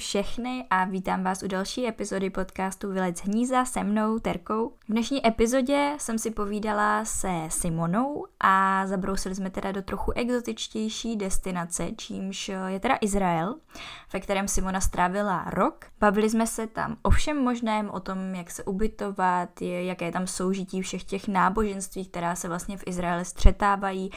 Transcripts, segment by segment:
všechny a vítám vás u další epizody podcastu Vylec hnízda se mnou, Terkou. V dnešní epizodě jsem si povídala se Simonou a zabrousili jsme teda do trochu exotičtější destinace, čímž je teda Izrael, ve kterém Simona strávila rok. Bavili jsme se tam o všem možném, o tom, jak se ubytovat, jaké je tam soužití všech těch náboženství, která se vlastně v Izraeli střetávají,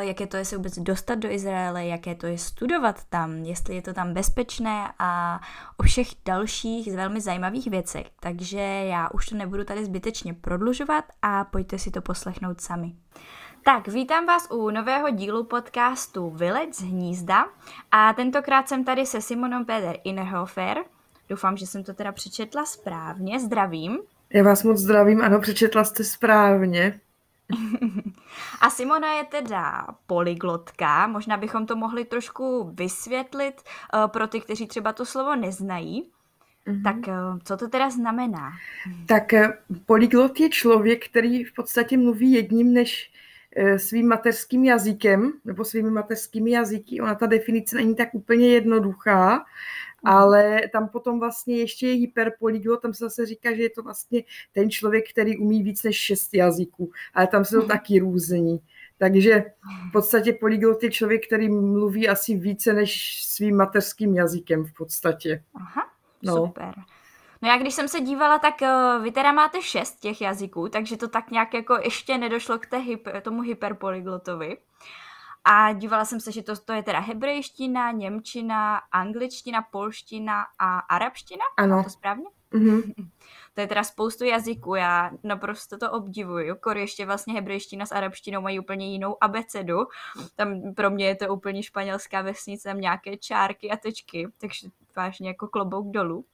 jaké to je se vůbec dostat do Izraele, jaké to je studovat tam, jestli je to tam bezpečné a o všech dalších velmi zajímavých věcech. Takže já už to nebudu tady zbytečně prodlužovat a pojďte si to poslechnout sami. Tak, vítám vás u nového dílu podcastu Vylec hnízda a tentokrát jsem tady se Simonou Peder Innerhofer. Doufám, že jsem to teda přečetla správně. Zdravím. Já vás moc zdravím, ano, přečetla jste správně. A Simona je teda polyglotka, možná bychom to mohli trošku vysvětlit pro ty, kteří třeba to slovo neznají. Tak co to teda znamená? Tak polyglot je člověk, který v podstatě mluví jedním než svým mateřským jazykem, nebo svými mateřskými jazyky. Ona ta definice není tak úplně jednoduchá, ale tam potom vlastně ještě je hyperpolyglot, tam se zase říká, že je to vlastně ten člověk, který umí víc než 6 jazyků, ale tam se to taky různí. Takže v podstatě polyglot je člověk, který mluví asi více než svým mateřským jazykem v podstatě. Aha, no. Super. No já když jsem se dívala, tak vy teda máte 6 těch jazyků, takže to tak nějak jako ještě nedošlo k tomu hyperpolyglotovi. A dívala jsem se, že to je teda hebrejština, němčina, angličtina, polština a arabština. Ano. To správně? Mm-hmm. To je teda spoustu jazyků, já naprosto to obdivuju. Kor ještě vlastně hebrejština s arabštinou mají úplně jinou abecedu. Tam pro mě je to úplně španělská vesnice, tam nějaké čárky a tečky, takže vážně jako klobouk dolů.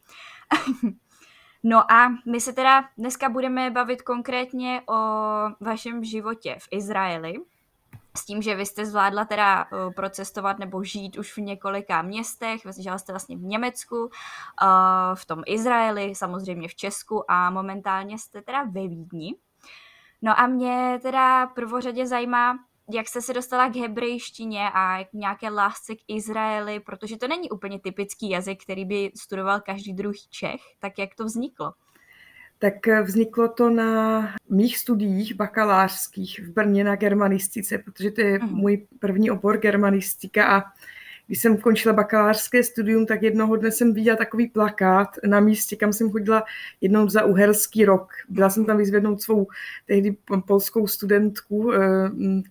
No a my se teda dneska budeme bavit konkrétně o vašem životě v Izraeli. S tím, že vy jste zvládla teda procestovat nebo žít už v několika městech, žila jste vlastně v Německu, v tom Izraeli, samozřejmě v Česku a momentálně jste teda ve Vídni. No a mě teda prvořadě zajímá, jak jste se dostala k hebrejštině a k nějaké lásce k Izraeli, protože to není úplně typický jazyk, který by studoval každý druhý Čech, tak jak to vzniklo? Tak vzniklo to na mých studiích bakalářských v Brně na germanistice, protože to je můj první obor germanistika a když jsem končila bakalářské studium, tak jednoho dne jsem viděla takový plakát na místě, kam jsem chodila jednou za uherský rok. Byla jsem tam vyzvednout svou tehdy polskou studentku,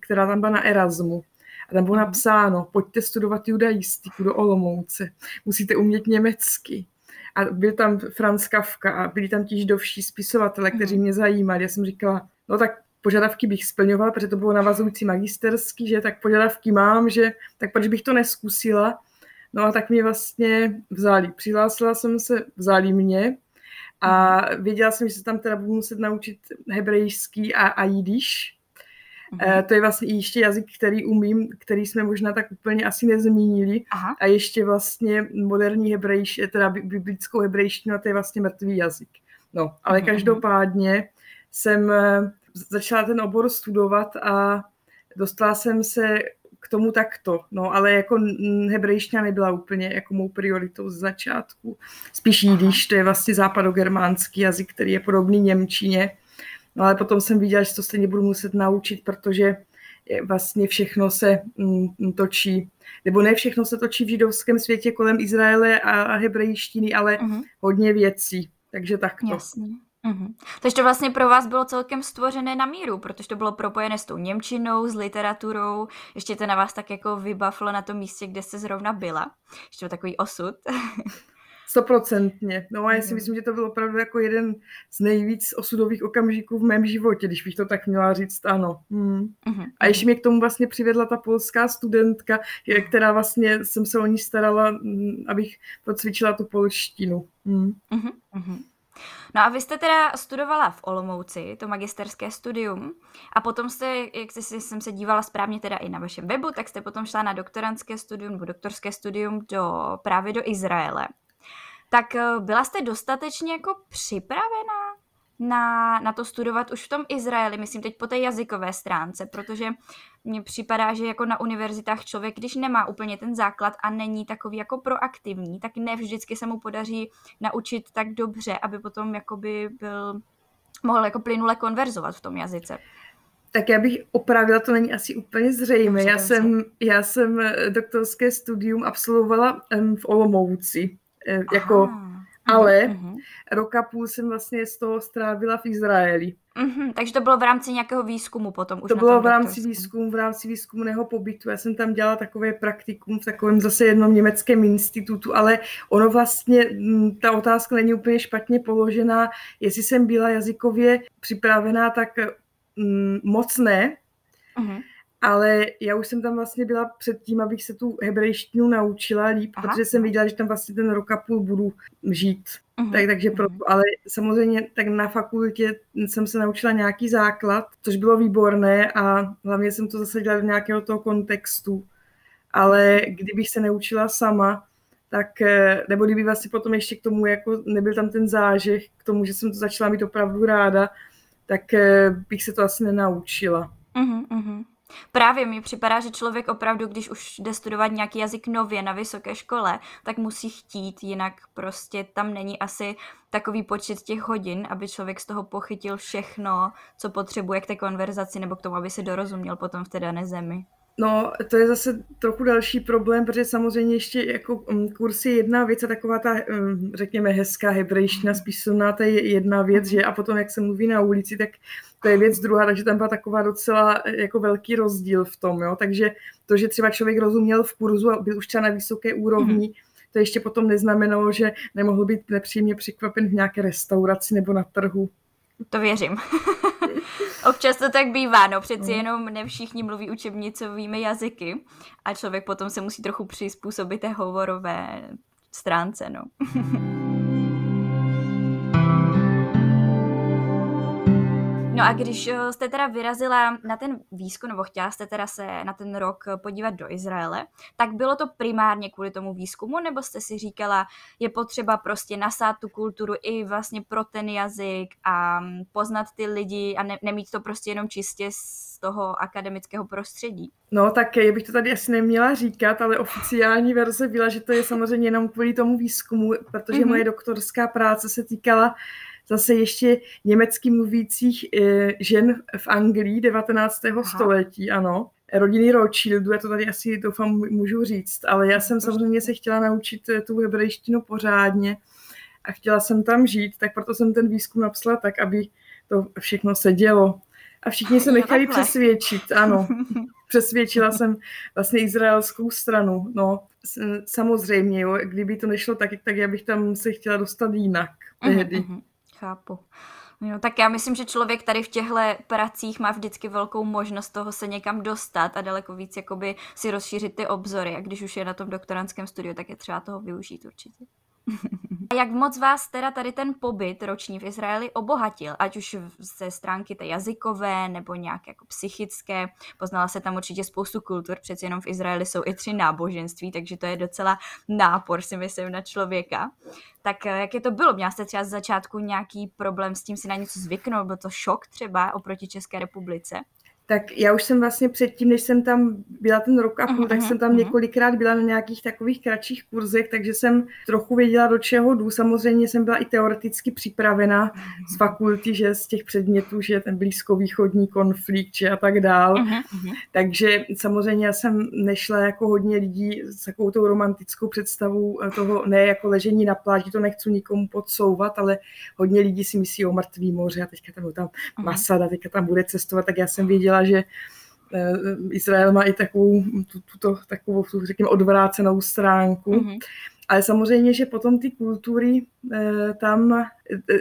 která tam byla na Erasmu. A tam bylo napsáno, pojďte studovat judaistiku do Olomouce, musíte umět německy. A byl tam Franz Kafka a byli tam ti židovští spisovatelé, kteří mě zajímali. Já jsem říkala, no tak požadavky bych splňovala, protože to bylo navazující magisterský, že tak požadavky mám, že tak proč bych to neskusila. No a tak mě vlastně vzali. Přihlásila jsem se, vzali mě a věděla jsem, že se tam teda budu muset naučit hebrejský a jidiš. To je vlastně i ještě jazyk, který umím, který jsme možná tak úplně asi nezmínili. Aha. A ještě vlastně moderní hebrejštinu, teda biblickou hebrejštinu, a to je vlastně mrtvý jazyk. No, ale každopádně jsem začala ten obor studovat a dostala jsem se k tomu takto. No, ale jako hebrejština nebyla úplně jako mou prioritou z začátku. Spíš jidiš, to je vlastně západogermánský jazyk, který je podobný němčině. No ale potom jsem viděla, že to stejně budu muset naučit, protože vlastně všechno se točí, nebo ne všechno se točí v židovském světě kolem Izraele a hebrejštiny, ale hodně věcí, takže takto. Jasně. Takže to vlastně pro vás bylo celkem stvořené na míru, protože to bylo propojené s tou němčinou, s literaturou, ještě to na vás tak jako vybavilo na tom místě, kde jste zrovna byla, ještě takový osud. 100%. No a já si myslím, že to byl opravdu jako jeden z nejvíc osudových okamžiků v mém životě, když bych to tak měla říct, ano. A ještě mě k tomu vlastně přivedla ta polská studentka, která vlastně jsem se o ní starala, abych procvičila tu polštinu. No a vy jste teda studovala v Olomouci, to magisterské studium, a potom jste, jak jsem se dívala správně teda i na vašem webu, tak jste potom šla na doktorantské studium nebo doktorské studium právě do Izraele. Tak byla jste dostatečně jako připravená? na to studovat už v tom Izraeli, myslím teď po té jazykové stránce, protože mně připadá, že jako na univerzitách člověk, když nemá úplně ten základ a není takový jako proaktivní, tak ne vždycky se mu podaří naučit tak dobře, aby potom jakoby mohl jako plynule konverzovat v tom jazyce. Tak já bych opravila, to není asi úplně zřejmé. Já jsem doktorské studium absolvovala v Olomouci. Roka půl jsem vlastně z toho strávila v Izraeli. Mm-hmm, takže to bylo v rámci nějakého výzkumu potom? Už to bylo v rámci výzkumného pobytu. Já jsem tam dělala takové praktikum v takovém zase jednom německém institutu, ale ono vlastně, ta otázka není úplně špatně položená. Jestli jsem byla jazykově připravená, tak moc ne, ale já už jsem tam vlastně byla předtím, abych se tu hebrejštinu naučila líp, protože jsem viděla, že tam vlastně ten rok a půl budu žít. Takže proto, ale samozřejmě tak na fakultě jsem se naučila nějaký základ, což bylo výborné a hlavně jsem to zase dělala do nějakého toho kontextu. Ale kdybych se neučila sama, tak, nebo kdyby vlastně potom ještě k tomu, jako nebyl tam ten zážeh, k tomu, že jsem to začala mít opravdu ráda, tak bych se to asi nenaučila. Právě mi připadá, že člověk opravdu, když už jde studovat nějaký jazyk nově na vysoké škole, tak musí chtít, jinak prostě tam není asi takový počet těch hodin, aby člověk z toho pochytil všechno, co potřebuje k té konverzaci nebo k tomu, aby se dorozuměl potom v té dané zemi. No, to je zase trochu další problém, protože samozřejmě ještě jako kursy je jedna věc a taková ta, řekněme, hezká hebrejština, spisovná, to je jedna věc, že a potom, jak se mluví na ulici, tak to je věc druhá, takže tam byla taková docela jako velký rozdíl v tom, jo, takže to, že třeba člověk rozuměl v kurzu a byl už třeba na vysoké úrovni, to ještě potom neznamenalo, že nemohl být nepříjemně překvapen v nějaké restauraci nebo na trhu. To věřím. Občas to tak bývá, no přeci jenom ne všichni mluví učebnicovými jazyky a člověk potom se musí trochu přizpůsobit té hovorové stránce, no. No a když jste teda vyrazila na ten výzkum, nebo chtěla jste teda se na ten rok podívat do Izraele, tak bylo to primárně kvůli tomu výzkumu, nebo jste si říkala, je potřeba prostě nasát tu kulturu i vlastně pro ten jazyk a poznat ty lidi a nemít to prostě jenom čistě z toho akademického prostředí? No tak já bych to tady asi neměla říkat, ale oficiální verze byla, že to je samozřejmě jenom kvůli tomu výzkumu, protože moje doktorská práce se týkala zase ještě německy mluvících žen v Anglii 19. století, ano. Rodiny Rothschildů, já to tady asi doufám můžu říct, ale já jsem samozřejmě se chtěla naučit tu hebrejštinu pořádně a chtěla jsem tam žít, tak proto jsem ten výzkum napsala tak, aby to všechno sedělo. A všichni se nechali přesvědčit, ano. Přesvědčila jsem vlastně izraelskou stranu, no. Samozřejmě, jo, kdyby to nešlo tak já bych tam se chtěla dostat jinak tehdy. Chápu. No, tak já myslím, že člověk tady v těchto pracích má vždycky velkou možnost toho se někam dostat a daleko víc jakoby si rozšířit ty obzory. A když už je na tom doktorandském studiu, tak je třeba toho využít určitě. A jak moc vás teda tady ten pobyt roční v Izraeli obohatil? Ať už ze stránky té jazykové nebo nějak jako psychické. Poznala se tam určitě spoustu kultur, přeci jenom v Izraeli jsou i 3 náboženství, takže to je docela nápor, si myslím, na člověka. Tak jak je to bylo? Měla jste třeba z začátku nějaký problém s tím si na něco zvyknout? Byl to šok třeba oproti České republice? Tak já už jsem vlastně předtím, než jsem tam byla ten rok a půl, tak jsem tam několikrát byla na nějakých takových kratších kurzech, takže jsem trochu věděla, do čeho jdu. Samozřejmě jsem byla i teoreticky připravena z fakulty, že z těch předmětů, že ten blízkovýchodní konflikt, že a tak dál. Takže samozřejmě já jsem nešla jako hodně lidí s takovou tou romantickou představou toho, ne jako ležení na pláži, to nechci nikomu podsouvat, ale hodně lidí si myslí o mrtvý moře a teďka tam bude Masada, teďka tam bude cestovat, tak já jsem věděla, že Izrael má i takovou, řekněme, odvrácenou stránku. Ale samozřejmě, že potom ty kultury tam,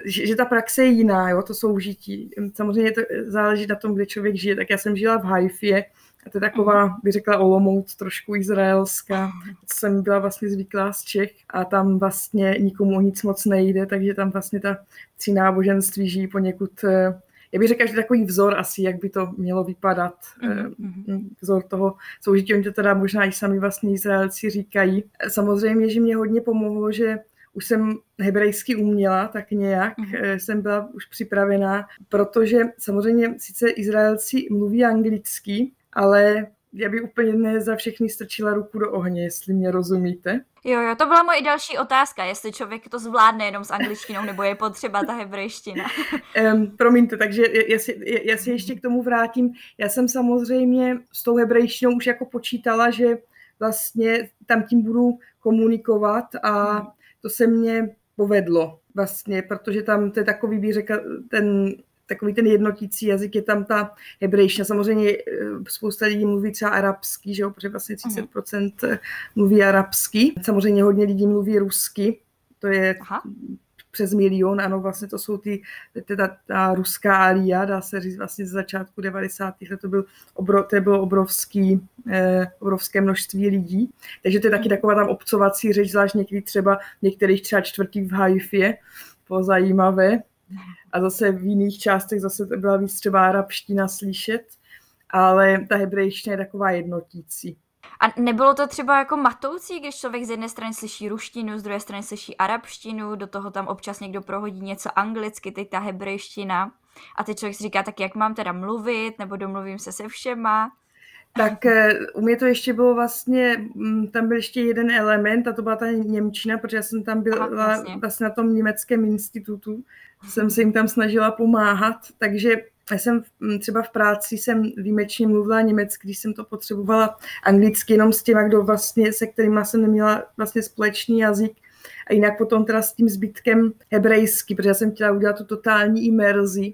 že ta praxe je jiná, jo, to soužití. Samozřejmě to záleží na tom, kde člověk žije. Tak já jsem žila v Haifě, a to je taková, bych řekla, Olomouc, trošku izraelská. Jsem byla vlastně zvyklá z Čech a tam vlastně nikomu o nic moc nejde, takže tam vlastně ta 3 náboženství žijí poněkud. Já bych řekla, že takový vzor asi, jak by to mělo vypadat, vzor toho soužití, oni to teda možná i sami vlastně Izraelci říkají. Samozřejmě, že mě hodně pomohlo, že už jsem hebrejsky uměla, tak nějak jsem byla už připravená, protože samozřejmě sice Izraelci mluví anglicky, ale já bych úplně ne za všechny strčila ruku do ohně, jestli mě rozumíte. Jo, to byla moje další otázka, jestli člověk to zvládne jenom s angličtinou, nebo je potřeba ta hebrejština. Promiňte, takže já se ještě k tomu vrátím. Já jsem samozřejmě s tou hebrejštinou už jako počítala, že vlastně tam tím budu komunikovat a to se mně povedlo vlastně, protože tam to je takový, bych řekla, takový ten jednotící jazyk, je tam ta hebrejština. Samozřejmě spousta lidí mluví třeba arabsky, že jo, protože vlastně 30% mluví arabsky. Samozřejmě hodně lidí mluví rusky, to je přes 1 milion, ano, vlastně to jsou ta ruská alia, dá se říct, vlastně ze začátku 90. let to bylo obrovské množství lidí, takže to je taky taková tam obcovací řeč, zvlášť některých třeba čtvrtí v Haifě, to zajímavé. A zase v jiných částech zase byla víc třeba arabština slyšet, ale ta hebrejština je taková jednotící. A nebylo to třeba jako matoucí, když člověk z jedné strany slyší ruštinu, z druhé strany slyší arabštinu, do toho tam občas někdo prohodí něco anglicky, teď ta hebrejština. A teď člověk si říká, tak jak mám teda mluvit, nebo domluvím se všema. Tak u mě to ještě bylo vlastně, tam byl ještě jeden element a to byla ta němčina, protože já jsem tam byla vlastně na tom německém institutu, jsem se jim tam snažila pomáhat, takže já jsem třeba v práci jsem výjimečně mluvila německy, když jsem to potřebovala anglicky, jenom s těma, kdo vlastně, se kterýma jsem neměla vlastně společný jazyk a jinak potom teda s tím zbytkem hebrejsky, protože já jsem chtěla udělat tu totální imerzi.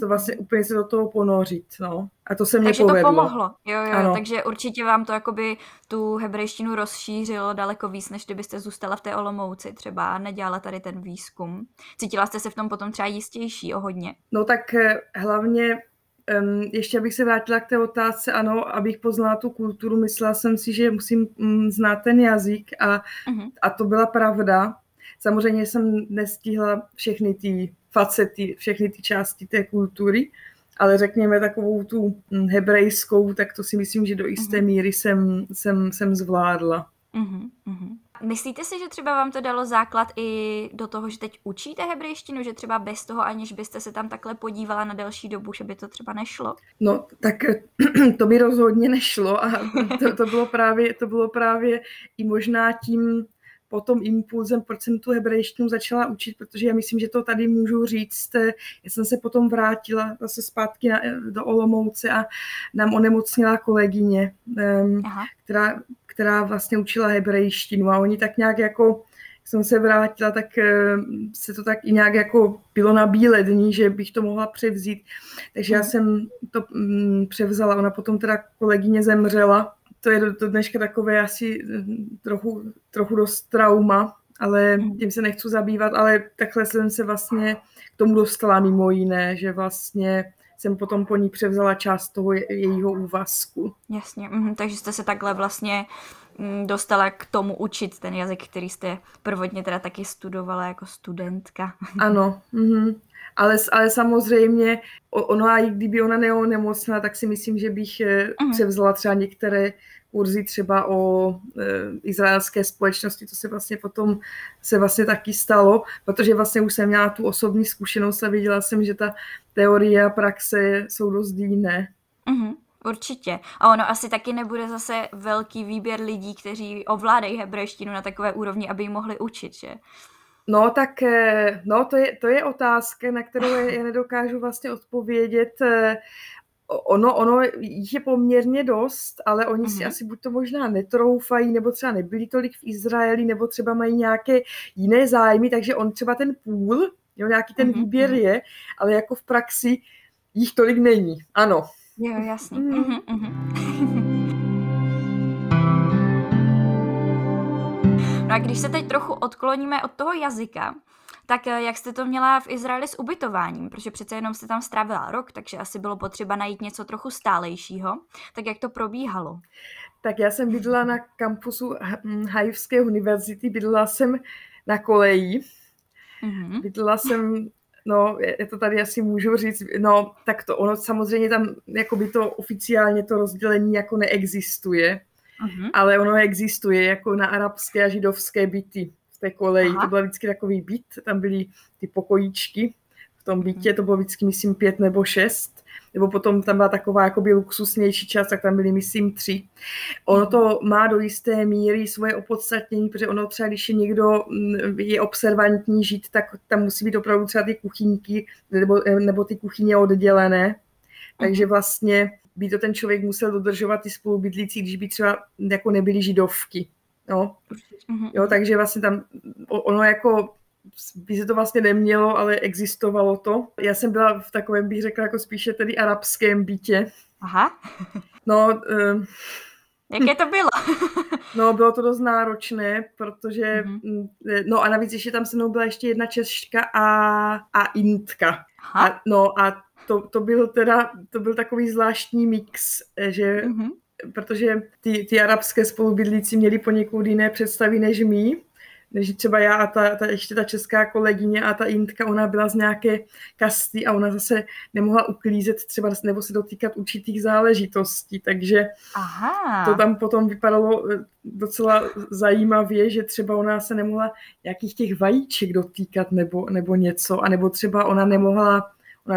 To vlastně úplně se do toho ponořit, no. A to se mně povedlo. Takže to pomohlo, jo. Takže určitě vám to jakoby tu hebrejštinu rozšířilo daleko víc, než kdybyste zůstala v té Olomouci třeba a nedělala tady ten výzkum. Cítila jste se v tom potom třeba jistější o hodně? No tak hlavně, ještě abych se vrátila k té otázce, ano, abych poznala tu kulturu, myslela jsem si, že musím znát ten jazyk a to byla pravda. Samozřejmě jsem nestihla všechny ty facety, všechny ty části té kultury, ale řekněme takovou tu hebrejskou, tak to si myslím, že do jisté míry jsem zvládla. Myslíte si, že třeba vám to dalo základ i do toho, že teď učíte hebrejštinu, že třeba bez toho, aniž byste se tam takhle podívala na delší dobu, že by to třeba nešlo? No, tak to by rozhodně nešlo a to bylo právě i možná tím, potom impulzem, proč jsem tu hebrejštinu začala učit, protože já myslím, že to tady můžu říct. Já jsem se potom vrátila zase zpátky do Olomouce a nám onemocnila kolegyně, která vlastně učila hebrejštinu a oni tak nějak jako, když jsem se vrátila, tak se to tak i nějak jako bylo na bílé dní, že bych to mohla převzít. Takže já jsem to převzala, ona potom teda kolegyně zemřela. To je do dneška takové asi trochu dost trauma, ale tím se nechci zabývat, ale takhle jsem se vlastně k tomu dostala mimo jiné, že vlastně jsem potom po ní převzala část toho jejího úvazku. Jasně, takže jste se takhle vlastně dostala k tomu učit ten jazyk, který jste prvotně teda taky studovala jako studentka. Ano, ale samozřejmě ona, i kdyby ona neonemocnila, tak si myslím, že bych převzala třeba některé kurzy třeba o izraelské společnosti, to se vlastně potom taky stalo, protože vlastně už jsem měla tu osobní zkušenost a viděla jsem, že ta teorie a praxe jsou dost jiné. Určitě. A ono asi taky nebude zase velký výběr lidí, kteří ovládají hebrejštinu na takové úrovni, aby ji mohli učit, že? No tak to je otázka, na kterou já nedokážu vlastně odpovědět. Ono jich je poměrně dost, ale oni si asi buď to možná netroufají, nebo třeba nebyli tolik v Izraeli, nebo třeba mají nějaké jiné zájmy, takže on třeba ten půl, jo, nějaký ten výběr je, ale jako v praxi jich tolik není, ano. Jo, jasně. No a když se teď trochu odkloníme od toho jazyka, tak jak jste to měla v Izraeli s ubytováním? Protože přece jenom jste tam strávila rok, takže asi bylo potřeba najít něco trochu stálejšího. Tak jak to probíhalo? Tak já jsem bydlela na kampusu Haifské univerzity, bydlela jsem na koleji, bydlela jsem... No, je to tady asi můžu říct, no, tak to ono samozřejmě tam, jako by to oficiálně to rozdělení jako neexistuje, ale ono existuje jako na arabské a židovské byty v v té koleji. Aha. To byl vždycky takový byt, tam byly ty pokojíčky v tom bytě, to bylo vždycky, myslím, 5 nebo 6, nebo potom tam byla taková jakoby luxusnější část, tak tam byly, myslím, 3. Ono to má do jisté míry svoje opodstatnění, protože ono třeba, když je někdo je observantní žít, tak tam musí být opravdu třeba ty kuchyňky nebo ty kuchyně oddělené. Takže vlastně by to ten člověk musel dodržovat ty spolubydlící, když by třeba jako nebyly židovky. No. Jo, takže vlastně tam ono jako by se to vlastně nemělo, ale existovalo to. Já jsem byla v takovém, bych řekla, jako spíše tedy arabském bytě. Aha. No. Jaké to bylo? No, bylo to dost náročné, protože, no a navíc ještě tam se mnou byla ještě jedna Češka a Intka. Aha. To byl takový zvláštní mix, že, protože ty arabské spolubydlíci měli poněkud jiné představy než my, než třeba já a ještě ta česká kolegyně a ta Indka, ona byla z nějaké kasty a ona zase nemohla uklízet třeba nebo se dotýkat určitých záležitostí, takže Aha. to tam potom vypadalo docela zajímavě, že třeba ona se nemohla nějakých těch vajíček dotýkat nebo něco, anebo třeba ona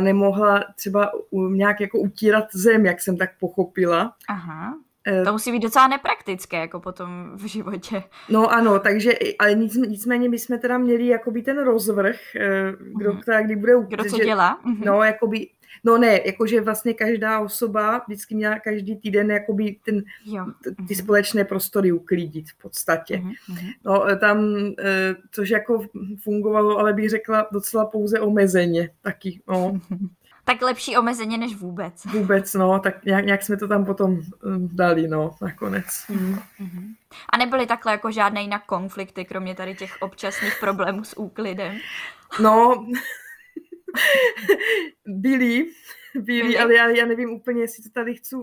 nemohla třeba nějak jako utírat zem, jak jsem tak pochopila. Aha. To musí být docela nepraktické, jako potom v životě. No ano, takže, ale nicméně my jsme teda měli jakoby ten rozvrh, kdo teda kdy bude utírat. Kdo co dělá. No, jakoby, no ne, jakože vlastně každá osoba vždycky měla každý týden jakoby ty společné prostory uklidit v podstatě. No tam, což jako fungovalo, ale bych řekla docela pouze omezeně taky, no. Tak lepší omezeně než vůbec. Vůbec, no, tak nějak jsme to tam potom dali, no, nakonec. A nebyly takhle jako žádné jinak konflikty, kromě tady těch občasných problémů s úklidem? No, byli, ale já nevím úplně, jestli to tady chci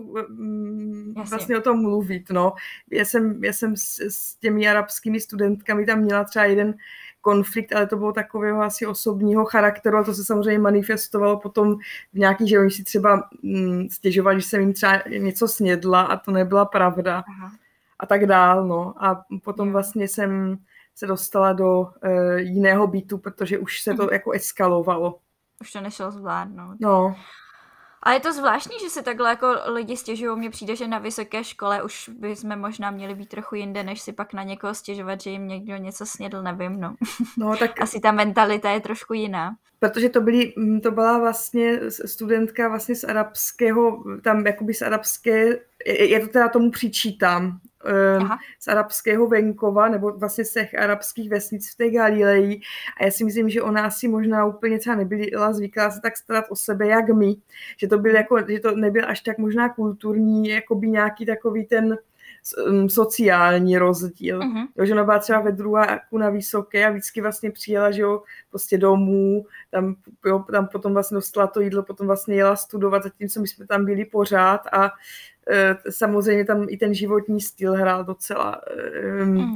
vlastně o tom mluvit, no. Já jsem s těmi arabskými studentkami tam měla třeba jeden konflikt, ale to bylo takového asi osobního charakteru a to se samozřejmě manifestovalo potom v nějakých, že oni si třeba stěžovali, že jsem jim třeba něco snědla a to nebyla pravda. Aha. A tak dál, no. A potom vlastně jsem se dostala do jiného bytu, protože už se to jako eskalovalo. Už to nešlo zvládnout. No. A je to zvláštní, že se takhle jako lidi stěžují. Mně přijde, že na vysoké škole už bychom možná měli být trochu jinde, než si pak na někoho stěžovat, že jim někdo něco snědl, nevím, no. No tak asi ta mentalita je trošku jiná. Protože to byla vlastně studentka vlastně z arabského, tam jakoby z arabské, já to teda tomu přičítám, Aha. z arabského venkova, nebo vlastně z těch arabských vesnic v té Galileji. A já si myslím, že ona asi možná úplně třeba nebyla zvyklá se tak starat o sebe, jak my. Že to byl jako, že to nebyl až tak možná kulturní, jakoby nějaký takový ten sociální rozdíl. Jo, že ona byla třeba ve druháku na vysoké a vždycky vlastně přijela, že jo, prostě domů, tam potom vlastně dostala to jídlo, potom vlastně jela studovat, zatímco my jsme tam byli pořád a samozřejmě tam i ten životní styl hrál docela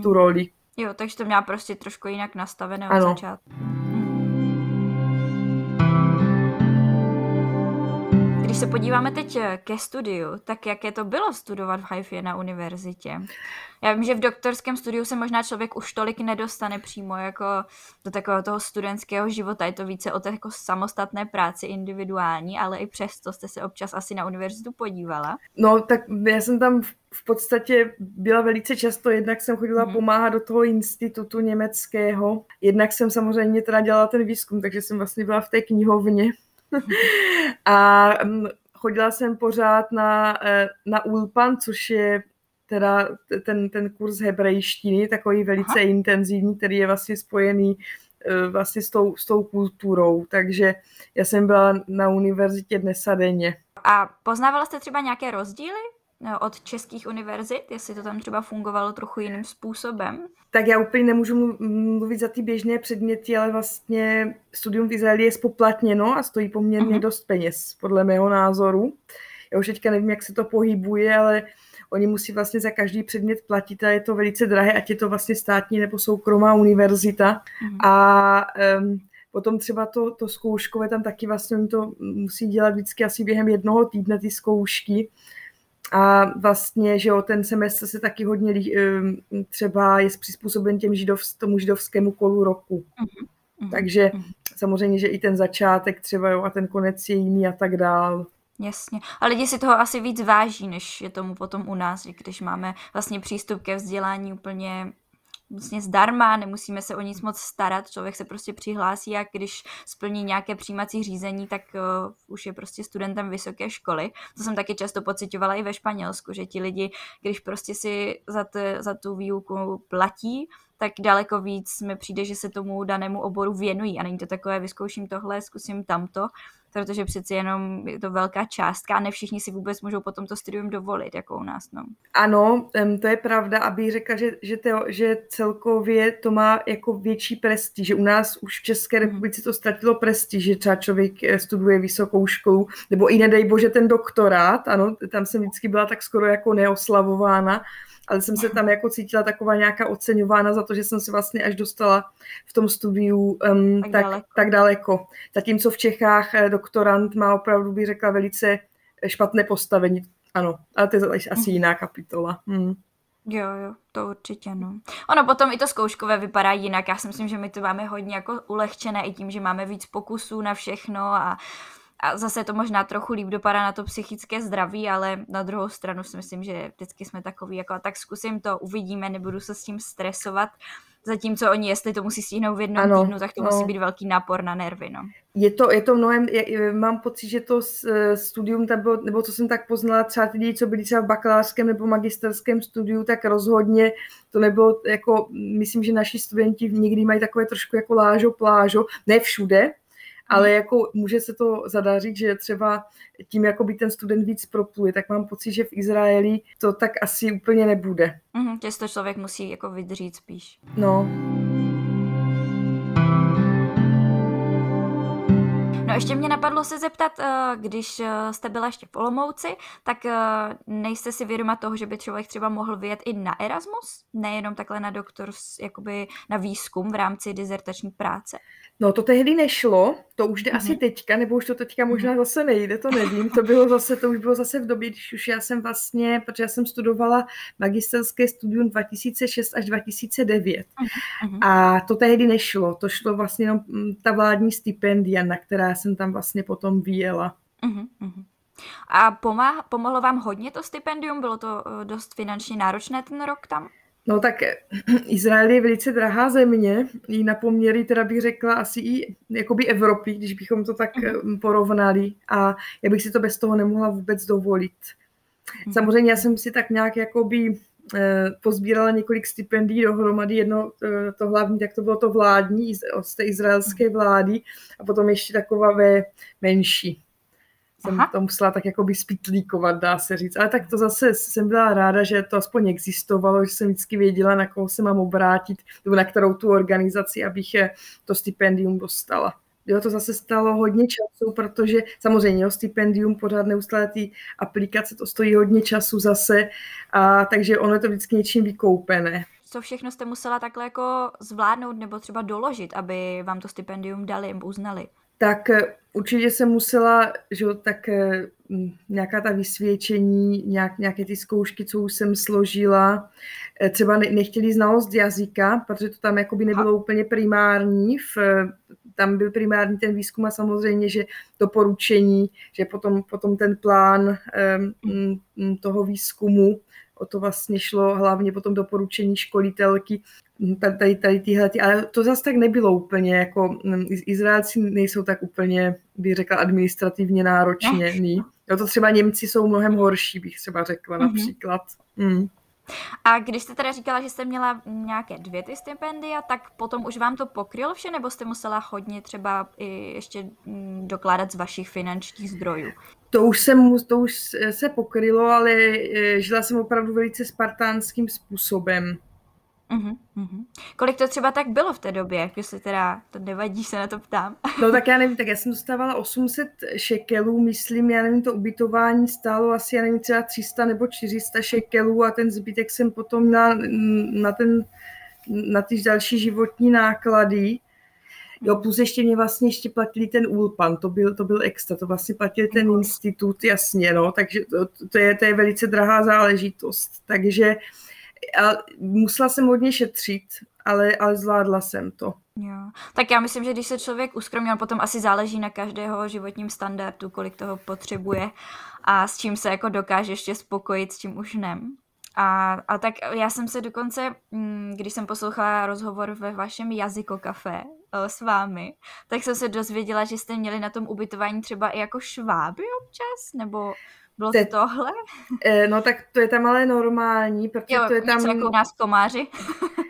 tu roli. Jo, takže to měla prostě trošku jinak nastavené od začátku. Když se podíváme teď ke studiu, tak jaké to bylo studovat v Haifě na univerzitě? Já vím, že v doktorském studiu se možná člověk už tolik nedostane přímo jako do takového toho studentského života. Je to více o té jako samostatné práci individuální, ale i přesto jste se občas asi na univerzitu podívala. No tak já jsem tam v podstatě byla velice často, jednak jsem chodila pomáhat do toho institutu německého, jednak jsem samozřejmě teda dělala ten výzkum, takže jsem vlastně byla v té knihovně. A chodila jsem pořád na Ulpan, což je teda ten kurz hebrejštiny, takový velice intenzivní, který je vlastně spojený vlastně s tou kulturou. Takže já jsem byla na univerzitě dnes a denně. A poznávala jste třeba nějaké rozdíly od českých univerzit, jestli to tam třeba fungovalo trochu jiným způsobem? Tak já úplně nemůžu mluvit za ty běžné předměty, ale vlastně studium v Izraeli je spoplatněno a stojí poměrně dost peněz, podle mého názoru. Já už teďka nevím, jak se to pohybuje, ale oni musí vlastně za každý předmět platit a je to velice drahé, ať je to vlastně státní nebo soukromá univerzita. A potom třeba to zkouškové tam taky vlastně oni to musí dělat vždycky asi během jednoho týdne ty zkoušky. A vlastně, že jo, ten semestr se taky hodně třeba je přizpůsoben tomu židovskému kolu roku. Mm-hmm. Takže samozřejmě, že i ten začátek třeba, jo, a ten konec je jiný a tak dál. Jasně. A lidi si toho asi víc váží, než je tomu potom u nás, když máme vlastně přístup ke vzdělání úplně vlastně zdarma, nemusíme se o nic moc starat, člověk se prostě přihlásí a když splní nějaké přijímací řízení, tak už je prostě studentem vysoké školy. To jsem taky často pociťovala i ve Španělsku, že ti lidi, když prostě si za tu výuku platí, tak daleko víc mi přijde, že se tomu danému oboru věnují a není to takové, vyzkouším tohle, zkusím tamto, protože přeci jenom je to velká částka a ne všichni si vůbec můžou potom to studium dovolit, jako u nás. No. Ano, to je pravda, abych řekla, že celkově to má jako větší prestiž, že u nás už v České republice to ztratilo prestiž, že třeba člověk studuje vysokou školu, nebo i nedej bože ten doktorát, ano, tam jsem vždycky byla tak skoro jako neoslavována, ale jsem se tam jako cítila taková nějaká oceňována za to, že jsem se vlastně až dostala v tom studiu tak daleko. Zatímco v Čechách doktorant má opravdu, bych řekla, velice špatné postavení. Ano, ale to je asi jiná kapitola. Hmm. Jo, to určitě, no. Ono potom i to zkouškové vypadá jinak. Já si myslím, že my to máme hodně jako ulehčené i tím, že máme víc pokusů na všechno a zase to možná trochu líp dopadá na to psychické zdraví, ale na druhou stranu si myslím, že vždycky jsme takový, jako tak zkusím to, uvidíme, nebudu se s tím stresovat. Zatímco oni, jestli to musí stihnout v jednom týdnu, tak to musí být velký nápor na nervy, no. Je to mnohem, mám pocit, že to studium tam bylo, nebo co jsem tak poznala, třeba ty lidi, co byli třeba v bakalářském nebo magisterském studiu, tak rozhodně to nebylo jako, myslím, že naši studenti někdy mají takové trošku jako lážo-plážo, ne všude, ale jako může se to zadařit, že třeba tím jakoby ten student víc propluje, tak mám pocit, že v Izraeli to tak asi úplně nebude. Těsto člověk musí jako vydřít spíš. No. No ještě mě napadlo se zeptat, když jste byla ještě v Olomouci, tak nejste si vědoma toho, že by člověk třeba mohl vyjet i na Erasmus? Nejenom takhle na jakoby na výzkum v rámci dizertační práce? No to tehdy nešlo, to už jde asi teďka, nebo už to teďka možná zase nejde, to nevím. To už bylo zase v době, když už já jsem vlastně, protože já jsem studovala magisterské studium 2006 až 2009. A to tehdy nešlo, to šlo vlastně jenom ta vládní stipendia, na která jsem tam vlastně potom vyjela. A pomohlo vám hodně to stipendium? Bylo to dost finančně náročné ten rok tam? No tak Izrael je velice drahá země, i na poměry teda bych řekla asi i jakoby Evropy, když bychom to tak porovnali a já bych si to bez toho nemohla vůbec dovolit. Samozřejmě já jsem si tak nějak jakoby pozbírala několik stipendií dohromady, jedno to hlavní, tak to bylo to vládní, z té izraelské vlády a potom ještě takové menší. Jsem to musela tak jakoby spytlíkovat, dá se říct. Ale tak to zase jsem byla ráda, že to aspoň existovalo, že jsem vždycky věděla, na koho se mám obrátit, nebo na kterou tu organizaci, abych to stipendium dostala. Jo, to zase stalo hodně času, protože samozřejmě o stipendium pořád neustále ty aplikace, to stojí hodně času zase, a takže ono je to vždycky něčím vykoupené. Co všechno jste musela takhle jako zvládnout nebo třeba doložit, aby vám to stipendium dali, uznali? Tak určitě jsem musela, že tak nějaká ta vysvědčení, nějaké ty zkoušky, co už jsem složila. Třeba nechtěli znalost jazyka, protože to tam jakoby nebylo úplně primární. Tam byl primární ten výzkum a samozřejmě, že doporučení, že potom ten plán toho výzkumu, o to vlastně šlo hlavně potom doporučení školitelky, tady tyhle, ale to zase tak nebylo úplně, jako Izraelci nejsou tak úplně, bych řekla, administrativně náročně. Jo, to třeba Němci jsou mnohem horší, bych třeba řekla například. A když jste teda říkala, že jste měla nějaké 2 ty stipendia, tak potom už vám to pokrylo vše, nebo jste musela hodně třeba i ještě dokládat z vašich finančních zdrojů? To už se pokrylo, ale žila jsem opravdu velice spartánským způsobem. Kolik to třeba tak bylo v té době, jestli teda to nevadí, se na to ptám. No tak já nevím, tak já jsem dostávala 800 šekelů, myslím, já nevím, to ubytování stálo asi, já nevím, třeba 300 nebo 400 šekelů a ten zbytek jsem potom měla na ty další životní náklady. Jo, plus ještě mě vlastně ještě platili ten úlpan, to byl extra, to vlastně platil ten institut, jasně, no, takže to je velice drahá záležitost, takže musela jsem hodně šetřit, ale zvládla jsem to. Jo. Tak já myslím, že když se člověk uskromňuje, potom asi záleží na každého životním standardu, kolik toho potřebuje a s čím se jako dokáže ještě spokojit, s čím už ne. A tak já jsem se dokonce, když jsem poslouchala rozhovor ve vašem Jazyko Café s vámi, tak jsem se dozvěděla, že jste měli na tom ubytování třeba i jako šváby občas, nebo... Bylo to tohle? No tak to je tam ale normální, protože jo, to je tam... jako u nás komáři.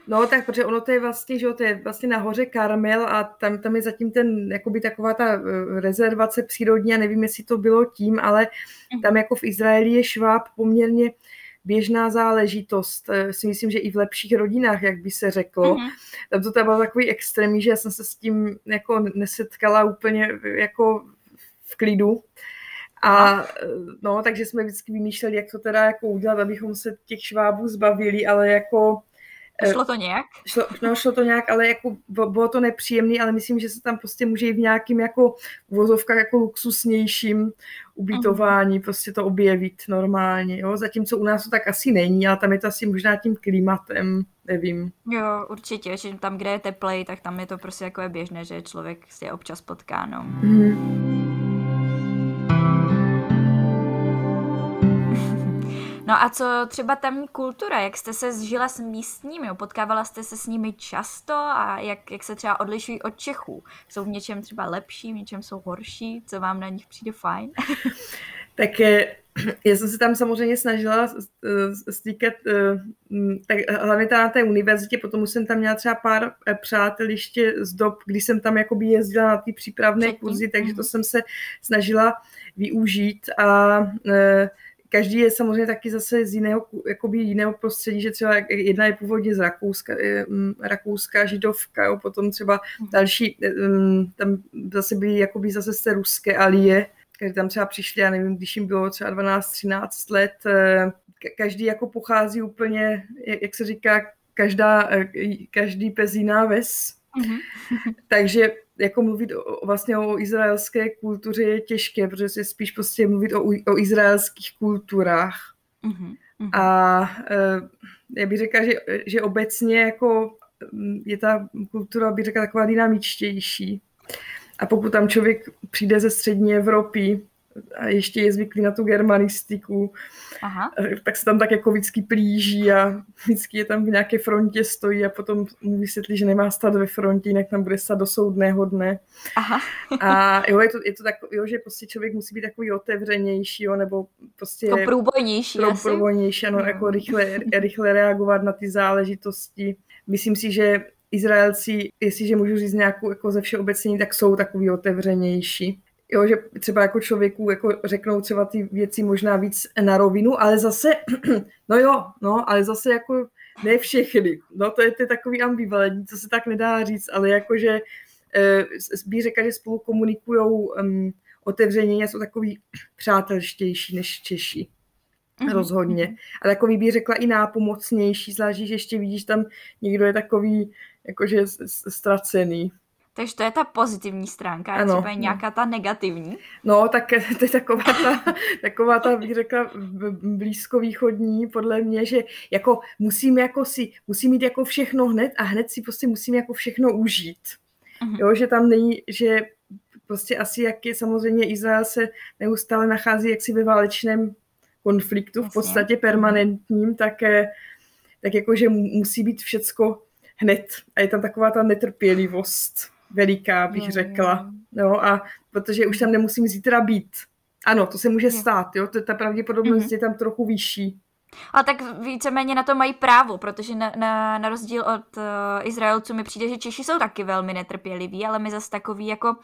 No tak, protože ono to je vlastně, že jo, to je vlastně nahoře Karmel a tam je zatím ten, jakoby taková ta rezervace přírodní, a nevím, jestli to bylo tím, ale tam jako v Izraeli je šváb poměrně běžná záležitost. Si myslím, že i v lepších rodinách, jak by se řeklo. Mm-hmm. Tam to tam bylo takový extrémní, že já jsem se s tím jako nesetkala úplně jako v klidu. A no, takže jsme vždycky vymýšleli, jak to teda jako udělat, abychom se těch švábů zbavili, ale jako... Šlo to nějak? Šlo to nějak, ale jako bylo to nepříjemné, ale myslím, že se tam prostě může i v nějakým jako uvozovkách jako luxusnějším ubytování prostě to objevit normálně, jo? Zatímco u nás to tak asi není, ale tam je to asi možná tím klimatem, nevím. Jo, určitě, že tam, kde je teplej, tak tam je to prostě jako je běžné, že člověk je občas potká, no. No a co třeba tamní kultura, jak jste se zžila s místními, potkávala jste se s nimi často a jak se třeba odlišují od Čechů? Jsou v něčem třeba lepší, v něčem jsou horší, co vám na nich přijde fajn? Tak já jsem se tam samozřejmě snažila stýkat, tak hlavně na té univerzitě, potom už jsem tam měla třeba pár přátel ještě z dob, kdy jsem tam jakoby jezdila na ty přípravné kurzy, takže to jsem se snažila využít a... Každý je samozřejmě taky zase z jiného prostředí, že třeba jedna je původně z Rakouska židovka, jo, potom třeba další, tam zase byly jakoby zase z té ruské alie, které tam třeba přišli, já nevím, když jim bylo třeba 12-13 let, každý jako pochází úplně, jak se říká, každý pes jiná ves. Takže jako mluvit vlastně o izraelské kultuře je těžké, protože se spíš prostě mluvit o izraelských kulturách. A já bych řekla, že obecně jako je ta kultura, bych řekla, taková dynamičtější. A pokud tam člověk přijde ze střední Evropy a ještě je zvyklý na tu germanistiku, tak se tam tak jako vždycky plíží a vždycky je tam v nějaké frontě stojí a potom mu vysvětlí, že nemá stát ve frontě, jinak tam bude stát do soudného dne. A jo, je to tak, jo, že prostě člověk musí být takový otevřenější, jo, nebo prostě... To průbojnější asi. Průbojnější, ano, jako rychle reagovat na ty záležitosti. Myslím si, že Izraelci, jestliže můžu říct nějakou jako ze všeobecnění, tak jsou takový otevřenější. Jo, že třeba jako člověku jako řeknou třeba ty věci možná víc na rovinu, ale zase, ale zase jako ne všechny. No to je takový ambivalentní, to se tak nedá říct, ale jakože bych řekla, že spolu komunikujou otevřeně, jsou takový přátelštější než Češi. Rozhodně. A takový bych řekla i nápomocnější, zvlášť, že ještě vidíš tam někdo je takový jakože ztracený. Takže to je ta pozitivní stránka, ano, třeba nějaká ta negativní. No, tak to je taková ta bych řekla, blízkovýchodní, podle mě, že jako musím mít jako všechno hned a hned si prostě musím jako všechno užít. Jo, že tam není, že prostě asi jak je samozřejmě Izrael se neustále nachází jaksi ve válečném konfliktu, v podstatě permanentním, tak jako, že musí být všecko hned. A je tam taková ta netrpělivost veliká, bych řekla. No, a protože už tam nemusím zítra být. Ano, to se může stát, jo? Ta pravděpodobnost je tam trochu vyšší. A tak víceméně na to mají právo, protože na rozdíl od Izraelců mi přijde, že Češi jsou taky velmi netrpěliví, ale my zase takový jako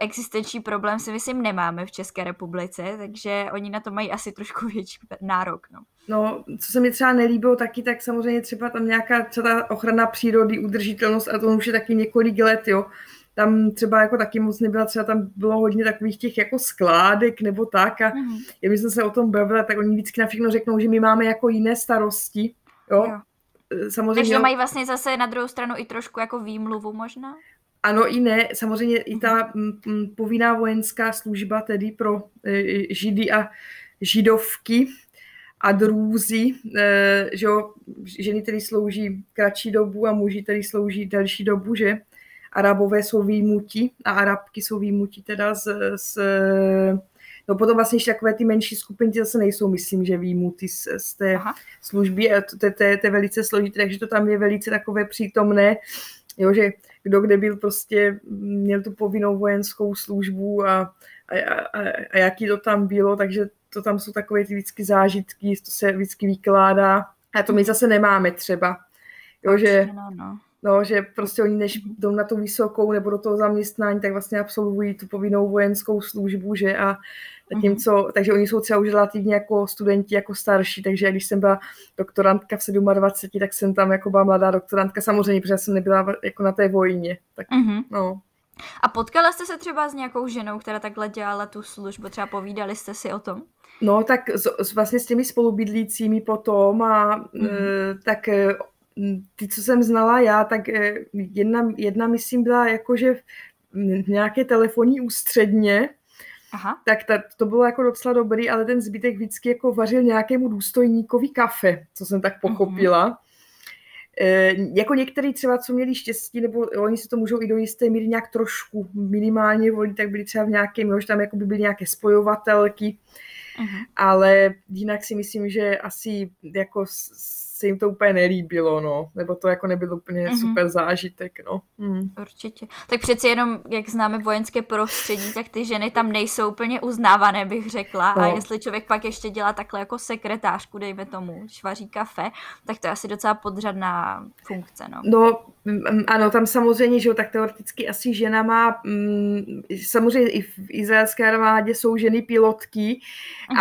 existenční problém si myslím nemáme v České republice, takže oni na to mají asi trošku větší nárok. No, co se mi třeba nelíbilo taky, tak samozřejmě třeba tam nějaká třeba ta ochrana přírody, udržitelnost a to už je taky několik let, jo. Tam třeba jako taky moc nebyla, třeba tam bylo hodně takových těch jako skládek nebo tak a já jsem se o tom bavila, tak oni vždycky na všechno řeknou, že my máme jako jiné starosti, jo. Samozřejmě. Takže mají vlastně zase na druhou stranu i trošku jako výmluvu možná? Ano i ne, samozřejmě i ta povinná vojenská služba tedy pro Židy a Židovky a drůzy, že jo, ženy tedy slouží kratší dobu a muži tedy slouží delší dobu, že Arabové jsou výjimutí a Arabky jsou výjimutí teda no potom vlastně ještě takové ty menší skupiny zase nejsou, myslím, že výjimutí z té služby, to je velice složité, takže to tam je velice takové přítomné, jo, že kdo kde byl, prostě měl tu povinnou vojenskou službu a jaký to tam bylo, takže to tam jsou takové ty vždycky zážitky, to se vždycky vykládá. A to my zase nemáme třeba. Jo, že, no, že prostě oni, než jdou na tu vysokou nebo do toho zaměstnání, tak vlastně absolvují tu povinnou vojenskou službu, že a tím, co, takže oni jsou třeba už relativně jako studenti, jako starší, takže když jsem byla doktorantka v 27, tak jsem tam jako byla mladá doktorantka, samozřejmě, protože jsem nebyla jako na té vojně. Tak, no. A potkala jste se třeba s nějakou ženou, která takhle dělala tu službu, třeba povídali jste si o tom? No tak vlastně s těmi spolubydlícími potom a tak ty, co jsem znala já, tak jedna myslím byla jakože v nějaké telefonní ústředně, tak to bylo jako docela dobrý, ale ten zbytek vždycky jako vařil nějakému důstojníkovi kafe, co jsem tak pochopila. Jako některý třeba, co měli štěstí, nebo oni si to můžou i do jisté míry nějak trošku minimálně volit, tak byli třeba v nějakém, že tam jako by byly nějaké spojovatelky, ale jinak si myslím, že asi jako se jim to úplně nelíbilo, no. Nebo to jako nebyl úplně super zážitek, no. Určitě. Tak přeci jenom, jak známe vojenské prostředí, tak ty ženy tam nejsou úplně uznávané, bych řekla. No. A jestli člověk pak ještě dělá takhle jako sekretářku, dejme tomu, švaří kafe, tak to je asi docela podřadná funkce, no. No, ano, tam samozřejmě, že jo, tak teoreticky asi žena má, samozřejmě i v izraelské armádě jsou ženy pilotky,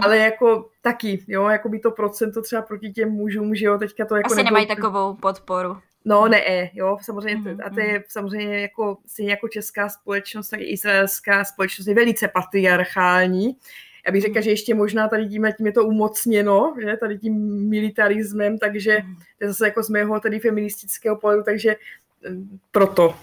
ale jako taky, jo, jako by to procento třeba proti těm mužům, že jo, teďka to jako... Asi nemají takovou podporu. No, ne, jo, samozřejmě, a to je samozřejmě jako, stejně jako česká společnost, tak i izraelská společnost je velice patriarchální. Já bych řekla, že ještě možná tady tím je to umocněno, že, tady tím militarismem, takže to je zase jako z mého tady feministického pohledu, takže proto.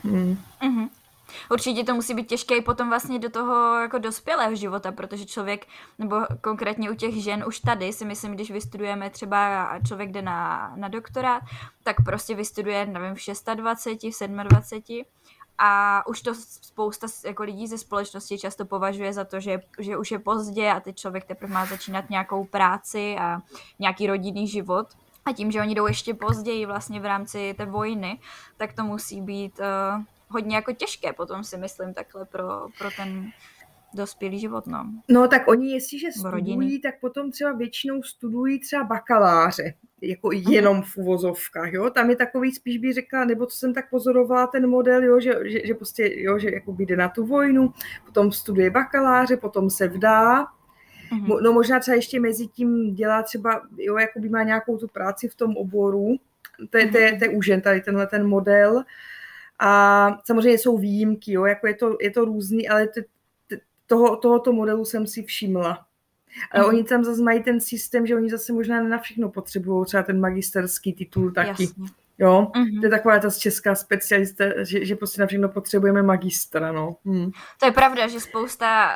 Určitě to musí být těžké i potom vlastně do toho jako dospělého života, protože člověk, nebo konkrétně u těch žen už tady si myslím, když vystudujeme třeba člověk jde na doktorát, tak prostě vystuduje, nevím, v 26, v 27 a už to spousta jako lidí ze společnosti často považuje za to, že už je pozdě a teď člověk teprve má začínat nějakou práci a nějaký rodinný život. A tím, že oni jdou ještě později vlastně v rámci té vojny, tak to musí být... hodně jako těžké potom si myslím takhle pro ten dospělý život, no. No tak oni, jestliže studují, tak potom třeba většinou studují třeba bakaláře, jako jenom v uvozovkách, jo. Tam je takový, spíš bych řekla, nebo co jsem tak pozorovala ten model, jo, že prostě, jo, že jako jde na tu vojnu, potom studuje bakaláře, potom se vdá. No možná třeba ještě mezi tím dělá třeba, jo, jako by má nějakou tu práci v tom oboru. To je u žen tady tenhle ten model. A samozřejmě jsou výjimky, jo, jako je to různý, ale tohoto modelu jsem si všimla. Ale oni tam zase mají ten systém, že oni zase možná na všechno potřebují třeba ten magisterský titul taky. Jasně. Jo, to je taková ta česká specialista, že prostě na všechno potřebujeme magistra, no. To je pravda, že spousta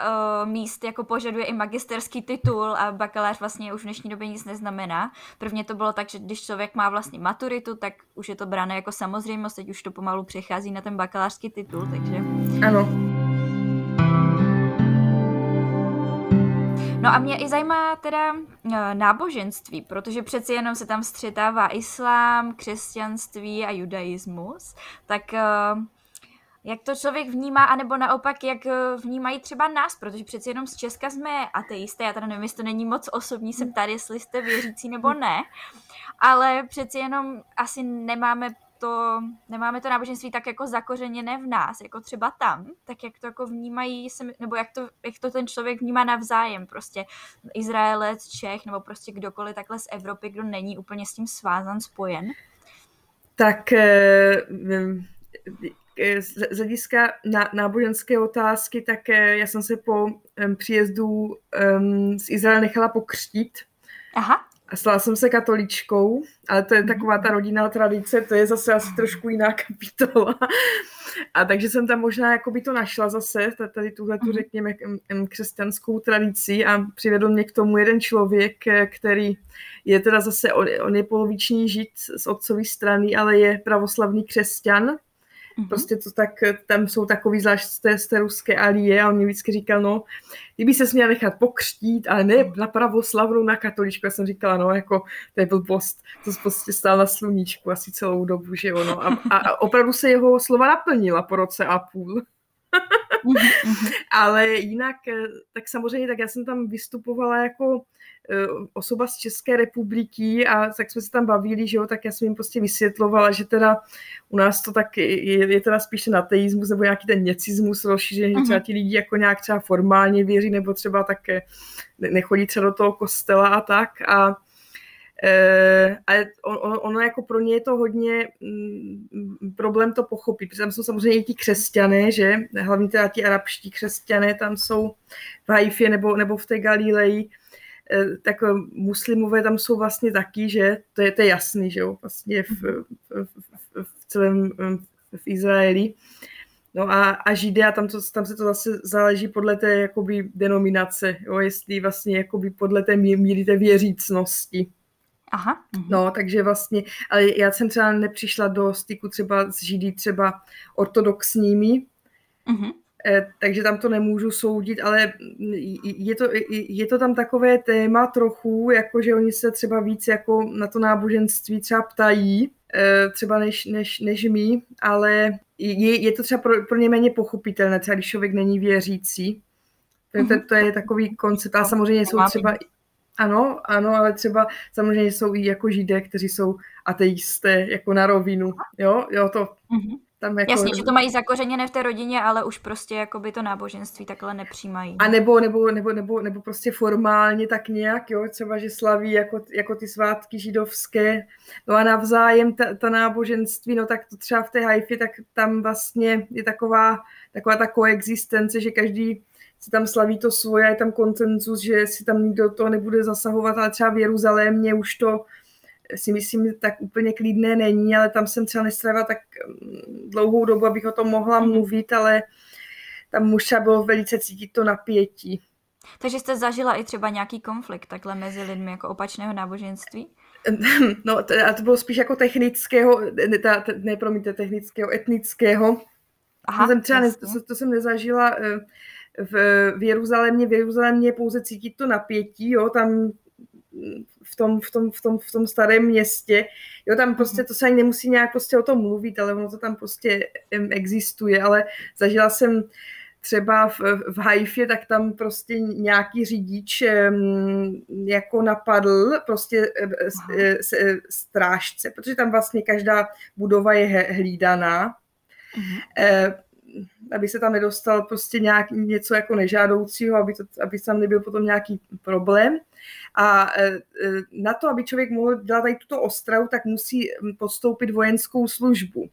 míst jako požaduje i magisterský titul a bakalář vlastně už v dnešní době nic neznamená. Prvně to bylo tak, že když člověk má vlastně maturitu, tak už je to bráno jako samozřejmost, teď už to pomalu přechází na ten bakalářský titul, takže... Ano. No a mě i zajímá teda náboženství, protože přeci jenom se tam střetává islám, křesťanství a judaismus, tak jak to člověk vnímá, anebo naopak, jak vnímají třeba nás, protože přeci jenom z Česka jsme ateisté, já teda nevím, jestli to není moc osobní, jsem tady, jestli jste věřící nebo ne, ale přeci jenom asi nemáme to náboženství tak jako zakořeněné v nás, jako třeba tam, tak jak to jako vnímají, nebo jak to ten člověk vnímá navzájem, prostě Izraelec, Čech, nebo prostě kdokoliv takhle z Evropy, kdo není úplně s tím svázan, spojen. Tak z hlediska náboženské otázky, tak já jsem se po příjezdu z Izraele nechala pokřtít. A stala jsem se katoličkou, ale to je taková ta rodinná tradice, to je zase asi trošku jiná kapitola. A takže jsem tam možná jakoby to našla zase, tady tuhletu, řekněme, křesťanskou tradici a přivedl mě k tomu jeden člověk, který je teda zase, on je poloviční Žid z otcovy strany, ale je pravoslavný křesťan. Prostě to tak, tam jsou takový zvlášť z té ruské alie a on mě vždycky říkal, no, kdyby se měl nechat pokřtít, ale ne na pravoslavnou, na katoličku. Já jsem říkala, no, jako, to je blbost, to prostě stál na sluníčku asi celou dobu, že jo, no. A opravdu se jeho slova naplnila po roce a půl. Ale jinak, tak samozřejmě, tak já jsem tam vystupovala jako osoba z České republiky a tak jsme se tam bavili, že jo, tak já jsem jim prostě vysvětlovala, že teda u nás to tak je teda spíš ten ateismus nebo nějaký ten něcismus rozšířený, že třeba ti lidi jako nějak třeba formálně věří nebo třeba také nechodí třeba do toho kostela a tak a ale ono jako pro ně je to hodně problém to pochopit, protože tam jsou samozřejmě i ti křesťané, že? Hlavně teda ti arabští křesťané tam jsou v Haifě nebo v té Galileji, tak muslimové tam jsou vlastně taky, že? To je jasný, že jo? Vlastně v celém v Izraeli. No a Židé, a tam se to zase záleží podle té jakoby denominace, jo? Jestli vlastně jakoby podle té míry té věřícnosti. Aha. No, takže vlastně, ale já jsem třeba nepřišla do styku třeba s Židy třeba ortodoxními, takže tam to nemůžu soudit, ale je to tam takové téma trochu, jako že oni se třeba víc jako na to náboženství třeba ptají, třeba než my, ale je to třeba pro ně méně pochopitelné, třeba když člověk není věřící. To je takový koncept, ale samozřejmě jsou třeba... Ano, ale třeba samozřejmě jsou i jako Židé, kteří jsou ateisté, jako na rovinu, jo, to tam jako... Jasně, že to mají zakořeněné v té rodině, ale už prostě jakoby to náboženství takhle nepřijímají. A nebo prostě formálně tak nějak, jo, třeba, že slaví jako ty svátky židovské, no a navzájem ta náboženství, no tak to třeba v té Haifě, tak tam vlastně je taková ta koexistence, že každý si tam slaví to svoje, je tam konsenzus, že si tam nikdo toho nebude zasahovat, ale třeba v Jeruzalémě už to si myslím tak úplně klidné není, ale tam jsem třeba nestrávila tak dlouhou dobu, abych o tom mohla mluvit, ale tam už třeba bylo velice cítit to napětí. Takže jste zažila i třeba nějaký konflikt takhle mezi lidmi jako opačného náboženství? No a to bylo spíš jako etnického. Aha, to jsem nezažila... V Jeruzalémě je pouze cítit to napětí, jo, tam v tom starém městě, jo, tam prostě to se ani nemusí nějak prostě o tom mluvit, ale ono to tam prostě existuje, ale zažila jsem třeba v Haifě, tak tam prostě nějaký řidič jako napadl prostě strážce, protože tam vlastně každá budova je hlídaná, aby se tam nedostal prostě nějak něco jako nežádoucího, aby tam nebyl potom nějaký problém. A na to, aby člověk mohl dělat tady tuto ostrahu, tak musí podstoupit vojenskou službu.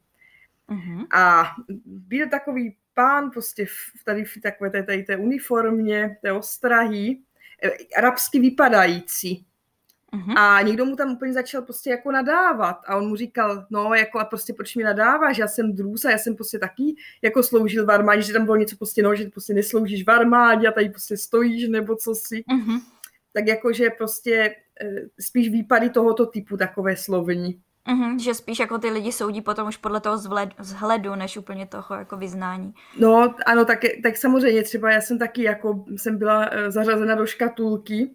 A byl takový pán prostě v té uniformě, té ostrahy, arabsky vypadající. A někdo mu tam úplně začal prostě jako nadávat a on mu říkal, no jako a prostě proč mi nadáváš, já jsem drůz a já jsem prostě taky jako sloužil v armádě, že tam bylo něco prostě, no, že prostě nesloužíš v armádě a tady prostě stojíš nebo co si. Tak jakože prostě spíš výpady tohoto typu takové slovní. Že spíš jako ty lidi soudí potom už podle toho vzhledu, než úplně toho jako vyznání. No ano, tak samozřejmě třeba já jsem taky jako jsem byla zařazena do škatulky,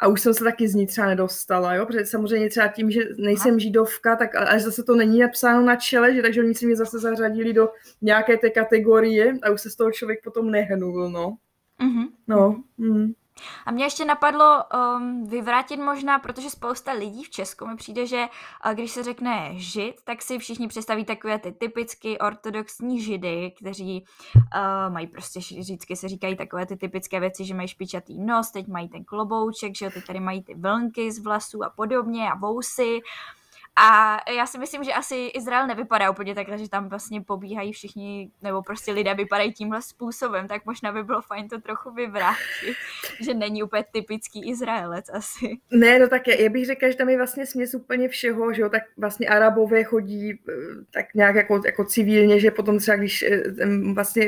a už jsem se taky z ní třeba nedostala, jo? Protože samozřejmě třeba tím, že nejsem židovka, tak až zase to není napsáno na čele, že takže oni si mě zase zařadili do nějaké té kategorie a už se z toho člověk potom nehnul, no. A mě ještě napadlo vyvrátit možná, protože spousta lidí v Česku mi přijde, že když se řekne Žid, tak si všichni představí takové ty typicky ortodoxní Židy, kteří mají prostě vždycky se říkají takové ty typické věci, že mají špičatý nos, teď mají ten klobouček, že teď tady mají ty vlnky z vlasů a podobně a vousy. A já si myslím, že asi Izrael nevypadá úplně takhle, že tam vlastně pobíhají všichni, nebo prostě lidé vypadají tímhle způsobem, tak možná by bylo fajn to trochu vyvrátit, že není úplně typický Izraelec asi. Ne, no tak já bych řekla, že tam je vlastně směs úplně všeho, že jo, tak vlastně Arabové chodí tak nějak jako civilně, že potom třeba, když vlastně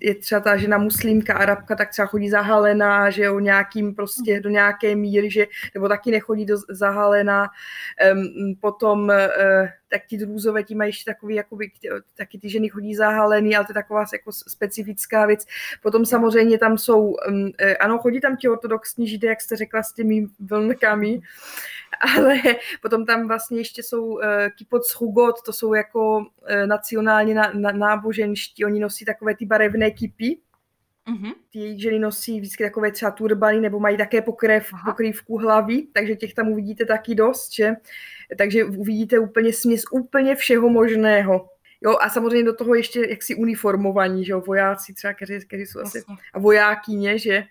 je třeba ta žena muslimka, Arabka, tak třeba chodí zahalená, že jo, nějakým prostě do nějaké míry, že, nebo taky nechodí zahalená, potom tak ti drůzové, ti mají ještě takový, jakoby, taky ty ženy chodí zahalený, ale to je taková jako specifická věc. Potom samozřejmě tam jsou, ano, chodí tam ti ortodoxní židé, jak jste řekla, s těmi vlnkami, ale potom tam vlastně ještě jsou Kipoc Chugot, to jsou jako nacionálně náboženští, oni nosí takové ty barevné kipy. Mm-hmm. Ty jejich ženy nosí vždycky takové třeba turbany nebo mají také pokrývku hlavy, takže těch tam uvidíte taky dost, že? Takže uvidíte úplně směs úplně všeho možného. Jo, a samozřejmě do toho ještě jaksi uniformovaní, že jo, vojáci třeba, kteří jsou asi, a vojákyně, že?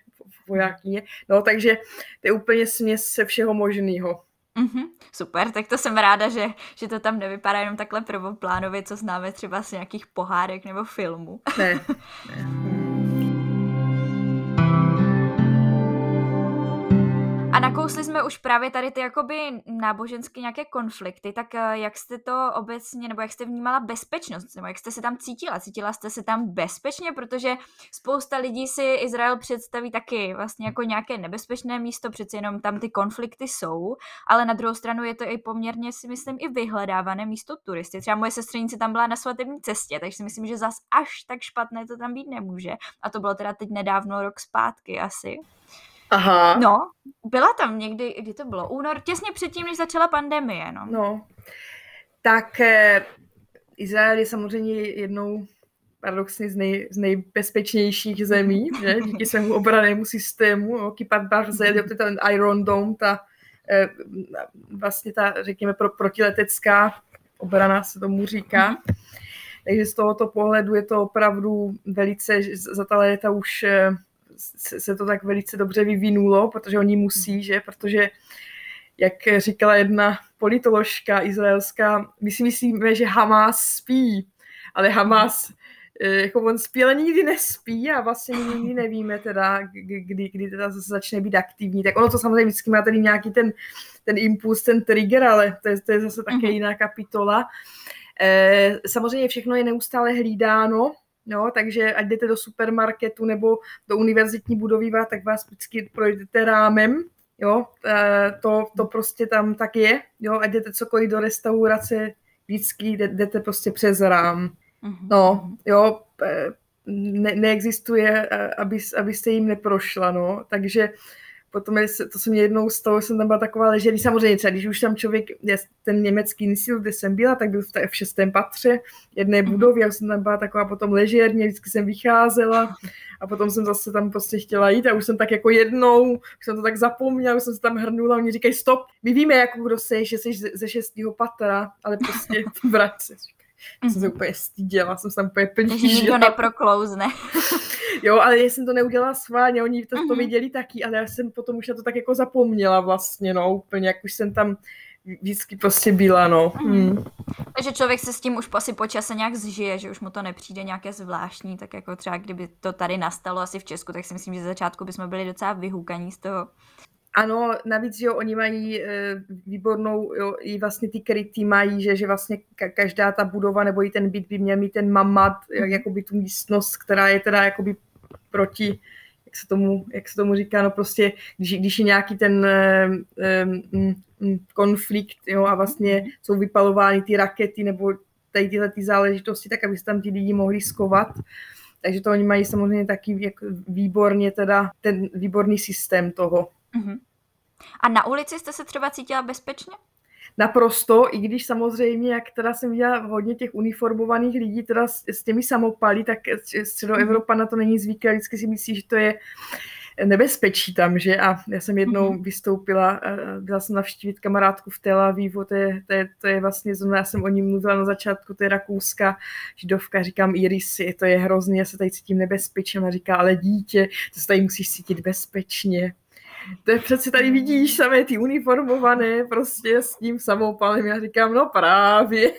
Vojákyně, no takže to je úplně směs všeho možného. Mm-hmm, super, tak to jsem ráda, že to tam nevypadá jenom takhle prvoplánově, co známe třeba z nějakých pohádek nebo filmů. Ne. A nakousli jsme už právě tady ty jakoby náboženské nějaké konflikty, tak jak jste to obecně, nebo jak jste vnímala bezpečnost, nebo jak jste se tam cítila? Cítila jste se tam bezpečně, protože spousta lidí si Izrael představí taky vlastně jako nějaké nebezpečné místo, přeci jenom tam ty konflikty jsou, ale na druhou stranu je to i poměrně, si myslím, i vyhledávané místo turisty. Třeba moje sestřenice tam byla na svatební cestě, takže si myslím, že zas až tak špatné to tam být nemůže. A to bylo teda teď nedávno, rok zpátky asi. Aha. No, byla tam někdy, kdy to bylo? Únor, těsně předtím, než začala pandemie, no. No, tak Izrael je samozřejmě jednou paradoxně z nejbezpečnějších zemí, že? Díky svému obranému systému, no, Kipat Barzel, to je ten Iron Dome, ta vlastně ta, řekněme, protiletecká obrana se tomu říká. Takže z tohoto pohledu je to opravdu velice, za ta léta už se to tak velice dobře vyvinulo, protože oni musí, že? Protože, jak říkala jedna politoložka izraelská, my si myslíme, že Hamas spí, ale Hamas, jako on spí, ale nikdy nespí a vlastně nikdy nevíme teda, kdy teda začne být aktivní. Tak ono to samozřejmě vždycky má tady nějaký ten impuls, ten trigger, ale to je zase také jiná kapitola. Samozřejmě všechno je neustále hlídáno, no, takže ať jdete do supermarketu nebo do univerzitní budovy, tak vás vždycky projdete rámem, jo, to prostě tam tak je, jo, ať jdete cokoliv do restaurace, vždycky jdete prostě přes rám, no, jo, neexistuje, abyste jim neprošla, no, takže potom to se mě jednou stalo, jsem tam byla taková leželí, samozřejmě třeba, když už tam člověk, ten německý institut, kde jsem byla, tak byl v 6. patře jedné budovy, já jsem tam byla taková potom ležerně, vždycky jsem vycházela a potom jsem zase tam prostě chtěla jít a už jsem tak jako jednou, už jsem to tak zapomněla, už jsem se tam hrnula a oni říkají stop, my víme, jako kdo seš, že jsi ze 6. patra, ale prostě vrať se. Jsem se úplně styděla, jsem se tam úplně plní. Takže nikdo neproklouzne. Jo, ale já jsem to neudělala schválně, oni to viděli taky, ale já jsem potom už na to tak jako zapomněla vlastně, no, úplně, jak už jsem tam vždycky prostě byla, no. Takže člověk se s tím už asi po čase nějak zžije, že už mu to nepřijde nějaké zvláštní, tak jako třeba kdyby to tady nastalo asi v Česku, tak si myslím, že ze začátku bychom byli docela vyhoukaní z toho. Ano, navíc, že jo, oni mají výbornou, jo, i vlastně ty kryty mají, že vlastně každá ta budova nebo i ten byt by měl mít ten mamad, jakoby tu místnost, která je teda jakoby proti, jak se tomu říká, no prostě, když je nějaký ten konflikt, jo, a vlastně jsou vypalovány ty rakety nebo tady tyhle ty záležitosti, tak aby se tam ty lidi mohli schovat. Takže to oni mají samozřejmě taky výborně teda ten výborný systém toho. A na ulici jste se třeba cítila bezpečně? Naprosto, i když samozřejmě, jak teda jsem viděla hodně těch uniformovaných lidí teda s těmi samopaly, tak Středoevropa na to není zvyklá, vždycky si myslí, že to je nebezpečí tam, že? A já jsem jednou vystoupila, byla jsem navštívit kamarádku v Tel Avivu, to je vlastně, já jsem o ní mluvila na začátku, to je rakouská židovka, říkám Iris, to je hrozný, já se tady cítím nebezpečně, a říká, ale dítě, to se tady musíš cítit bezpečně. to je přeci tady vidíš samé ty uniformované, prostě s tím samopalem. Já říkám, no právě.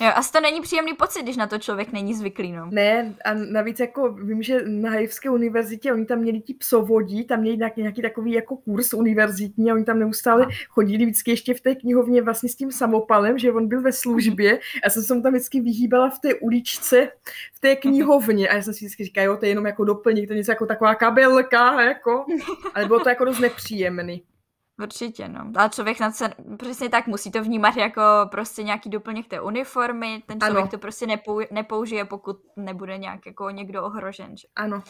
Jo, asi to není příjemný pocit, když na to člověk není zvyklý, no. Ne, a navíc jako vím, že na Haifské univerzitě oni tam měli ti psovodí, tam měli nějaký takový jako kurz univerzitní a oni tam neustále chodili vždycky ještě v té knihovně vlastně s tím samopalem, že on byl ve službě a jsem se mu tam vždycky vyhýbala v té uličce, v té knihovně a já jsem si vždycky říkala, jo, to je jenom jako doplněk, to je něco jako taková kabelka, jako, ale bylo to jako dost nepříjemný. Určitě, no. Ale člověk na se, přesně tak musí to vnímat jako prostě nějaký doplněk té uniformy. Ten člověk ano. To prostě nepoužije, pokud nebude nějak jako někdo ohrožen. Že? Ano.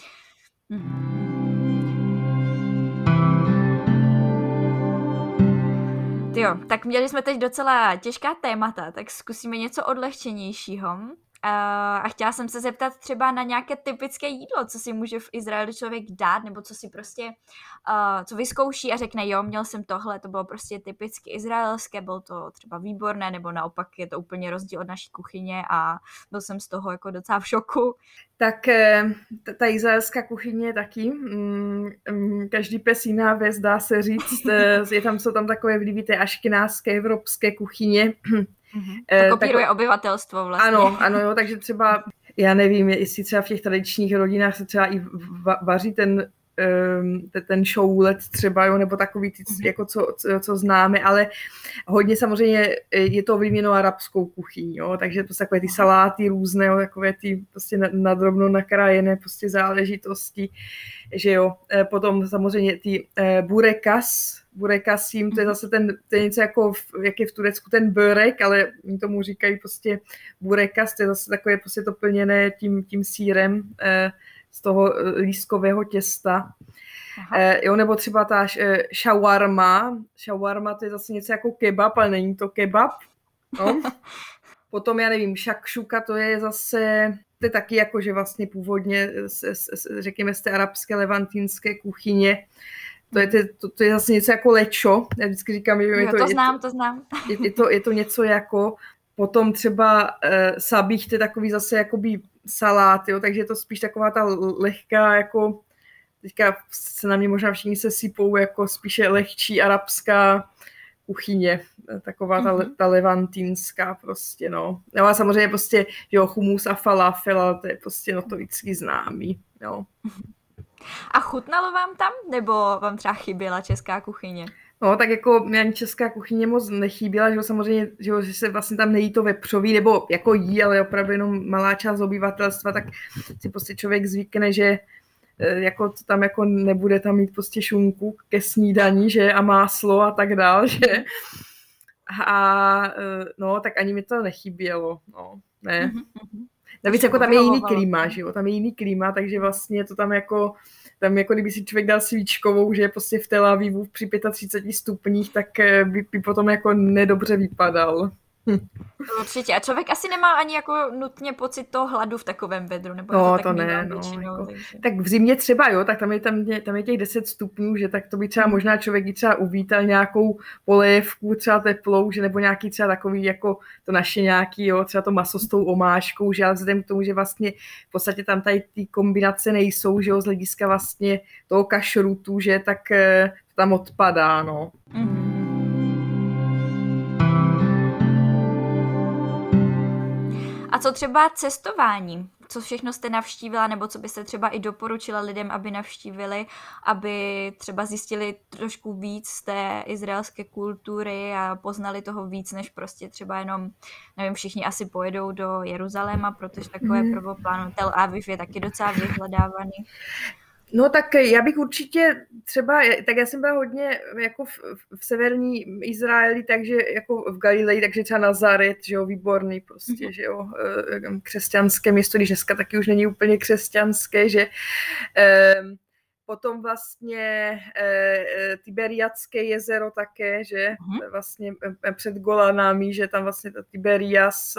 Tyjo, tak měli jsme teď docela těžká témata, tak zkusíme něco odlehčenějšího. A chtěla jsem se zeptat třeba na nějaké typické jídlo, co si může v Izraeli člověk dát, nebo co si prostě, co vyzkouší a řekne, jo, měl jsem tohle, to bylo prostě typicky izraelské, bylo to třeba výborné, nebo naopak je to úplně rozdíl od naší kuchyně a byl jsem z toho jako docela v šoku. Tak ta izraelská kuchyně je taky, každý pes jiná věc, dá se říct, jsou tam takové vlivy té aškenázské evropské kuchyně. To kopíruje obyvatelstvo vlastně. Ano, jo, takže třeba, já nevím, jestli třeba v těch tradičních rodinách se třeba i vaří ten šoulet třeba, jo, nebo takový, jako co známe, ale hodně samozřejmě je to ovlivněno arabskou kuchyní, jo, takže prostě takové ty saláty různé, jo, takové ty prostě nadrobno nakrájené prostě záležitosti, že jo, potom samozřejmě ty burekas, to je zase to je něco jako, jak je v Turecku ten börek, ale tomu říkají prostě burekas, to je zase takové prostě to plněné tím sýrem, z toho lístkového těsta. Jo, nebo třeba ta shawarma. Shawarma to je zase něco jako kebab, ale není to kebab. No. Potom, já nevím, šakšuka, to je taky jako, že vlastně původně, řekněme, z té arabské levantínské kuchyně. To je zase něco jako lečo. Já vždycky říkám, že to znám. Je to něco jako... Potom třeba sabich, to je takový zase jakoby salát, jo, takže je to spíš taková ta lehká, jako teďka se na mě možná všichni se sypou, jako spíše lehčí arabská kuchyně, taková ta levantínská prostě, no. No a samozřejmě prostě, jo, hummus a falafel, to je prostě, no to vždycky známý, jo. A chutnalo vám tam, nebo vám třeba chyběla česká kuchyně? No, tak jako mě ani česká kuchyně moc nechyběla, že jo, samozřejmě, že se vlastně tam nejí to vepřový, nebo jako jí, ale opravdu jenom malá část obyvatelstva, tak si prostě člověk zvykne, že jako tam jako nebude tam mít prostě šunku ke snídani, že a máslo a tak dál, že a no, tak ani mi to nechybělo, no, ne. Navíc jako tam je jiný klima, že jo, tam je jiný klima, takže vlastně to tam jako kdyby si člověk dal svíčkovou, že je prostě v Tel Avivu při 35 stupních, tak by potom jako nedobře vypadal. Určitě. A člověk asi nemá ani jako nutně pocit toho hladu v takovém vedru, nebo no, to tak mývám většinou. Jako, tak v zimě třeba, jo, tak tam je těch 10 stupňů, že tak to by třeba možná člověk i třeba uvítal nějakou polévku, třeba teplou, že nebo nějaký třeba takový, jako to naše nějaký, jo, třeba to maso s tou omáčkou, že ale vzhledem k tomu, že vlastně v podstatě tam tady ty kombinace nejsou, že jo, z hlediska vlastně toho kašrutu, že tak tam odpadá, no. Mm-hmm. A co třeba cestování? Co všechno jste navštívila, nebo co byste třeba i doporučila lidem, aby navštívili, aby třeba zjistili trošku víc z té izraelské kultury a poznali toho víc, než prostě třeba jenom, nevím, všichni asi pojedou do Jeruzaléma, protože takové prvoplánu Tel Aviv je taky docela vyhledávaný. No tak já bych určitě třeba, tak já jsem byla hodně jako v severní Izraeli, takže jako v Galileji, takže třeba Nazaret, že jo, výborný prostě, že jo, křesťanské město, když dneska taky už není úplně křesťanské, že... Potom vlastně Tiberiadské jezero také, že vlastně před Golanami, že tam vlastně ta Tiberias,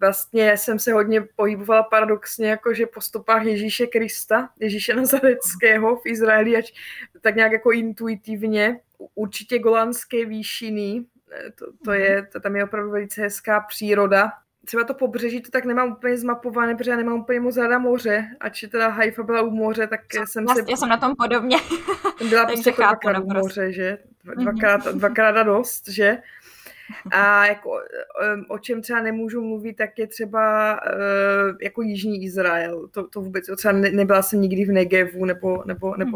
vlastně jsem se hodně pohybovala paradoxně, jakože po stopách Ježíše Krista, Ježíše Nazareckého v Izraeli, až tak nějak jako intuitivně, určitě Golanské výšiny, to je, tam je opravdu velice hezká příroda. třeba to pobřeží, to tak nemám úplně zmapované, protože já nemám úplně moc ráda moře, ač teda Haifa byla u moře, tak jsem vlastně se... Já jsem na tom podobně. Byla prostě dvakrát u moře, že? Dvakrát a dost, že? A jako, o čem třeba nemůžu mluvit, tak je třeba jako Jižní Izrael. To vůbec, třeba nebyla jsem nikdy v Negevu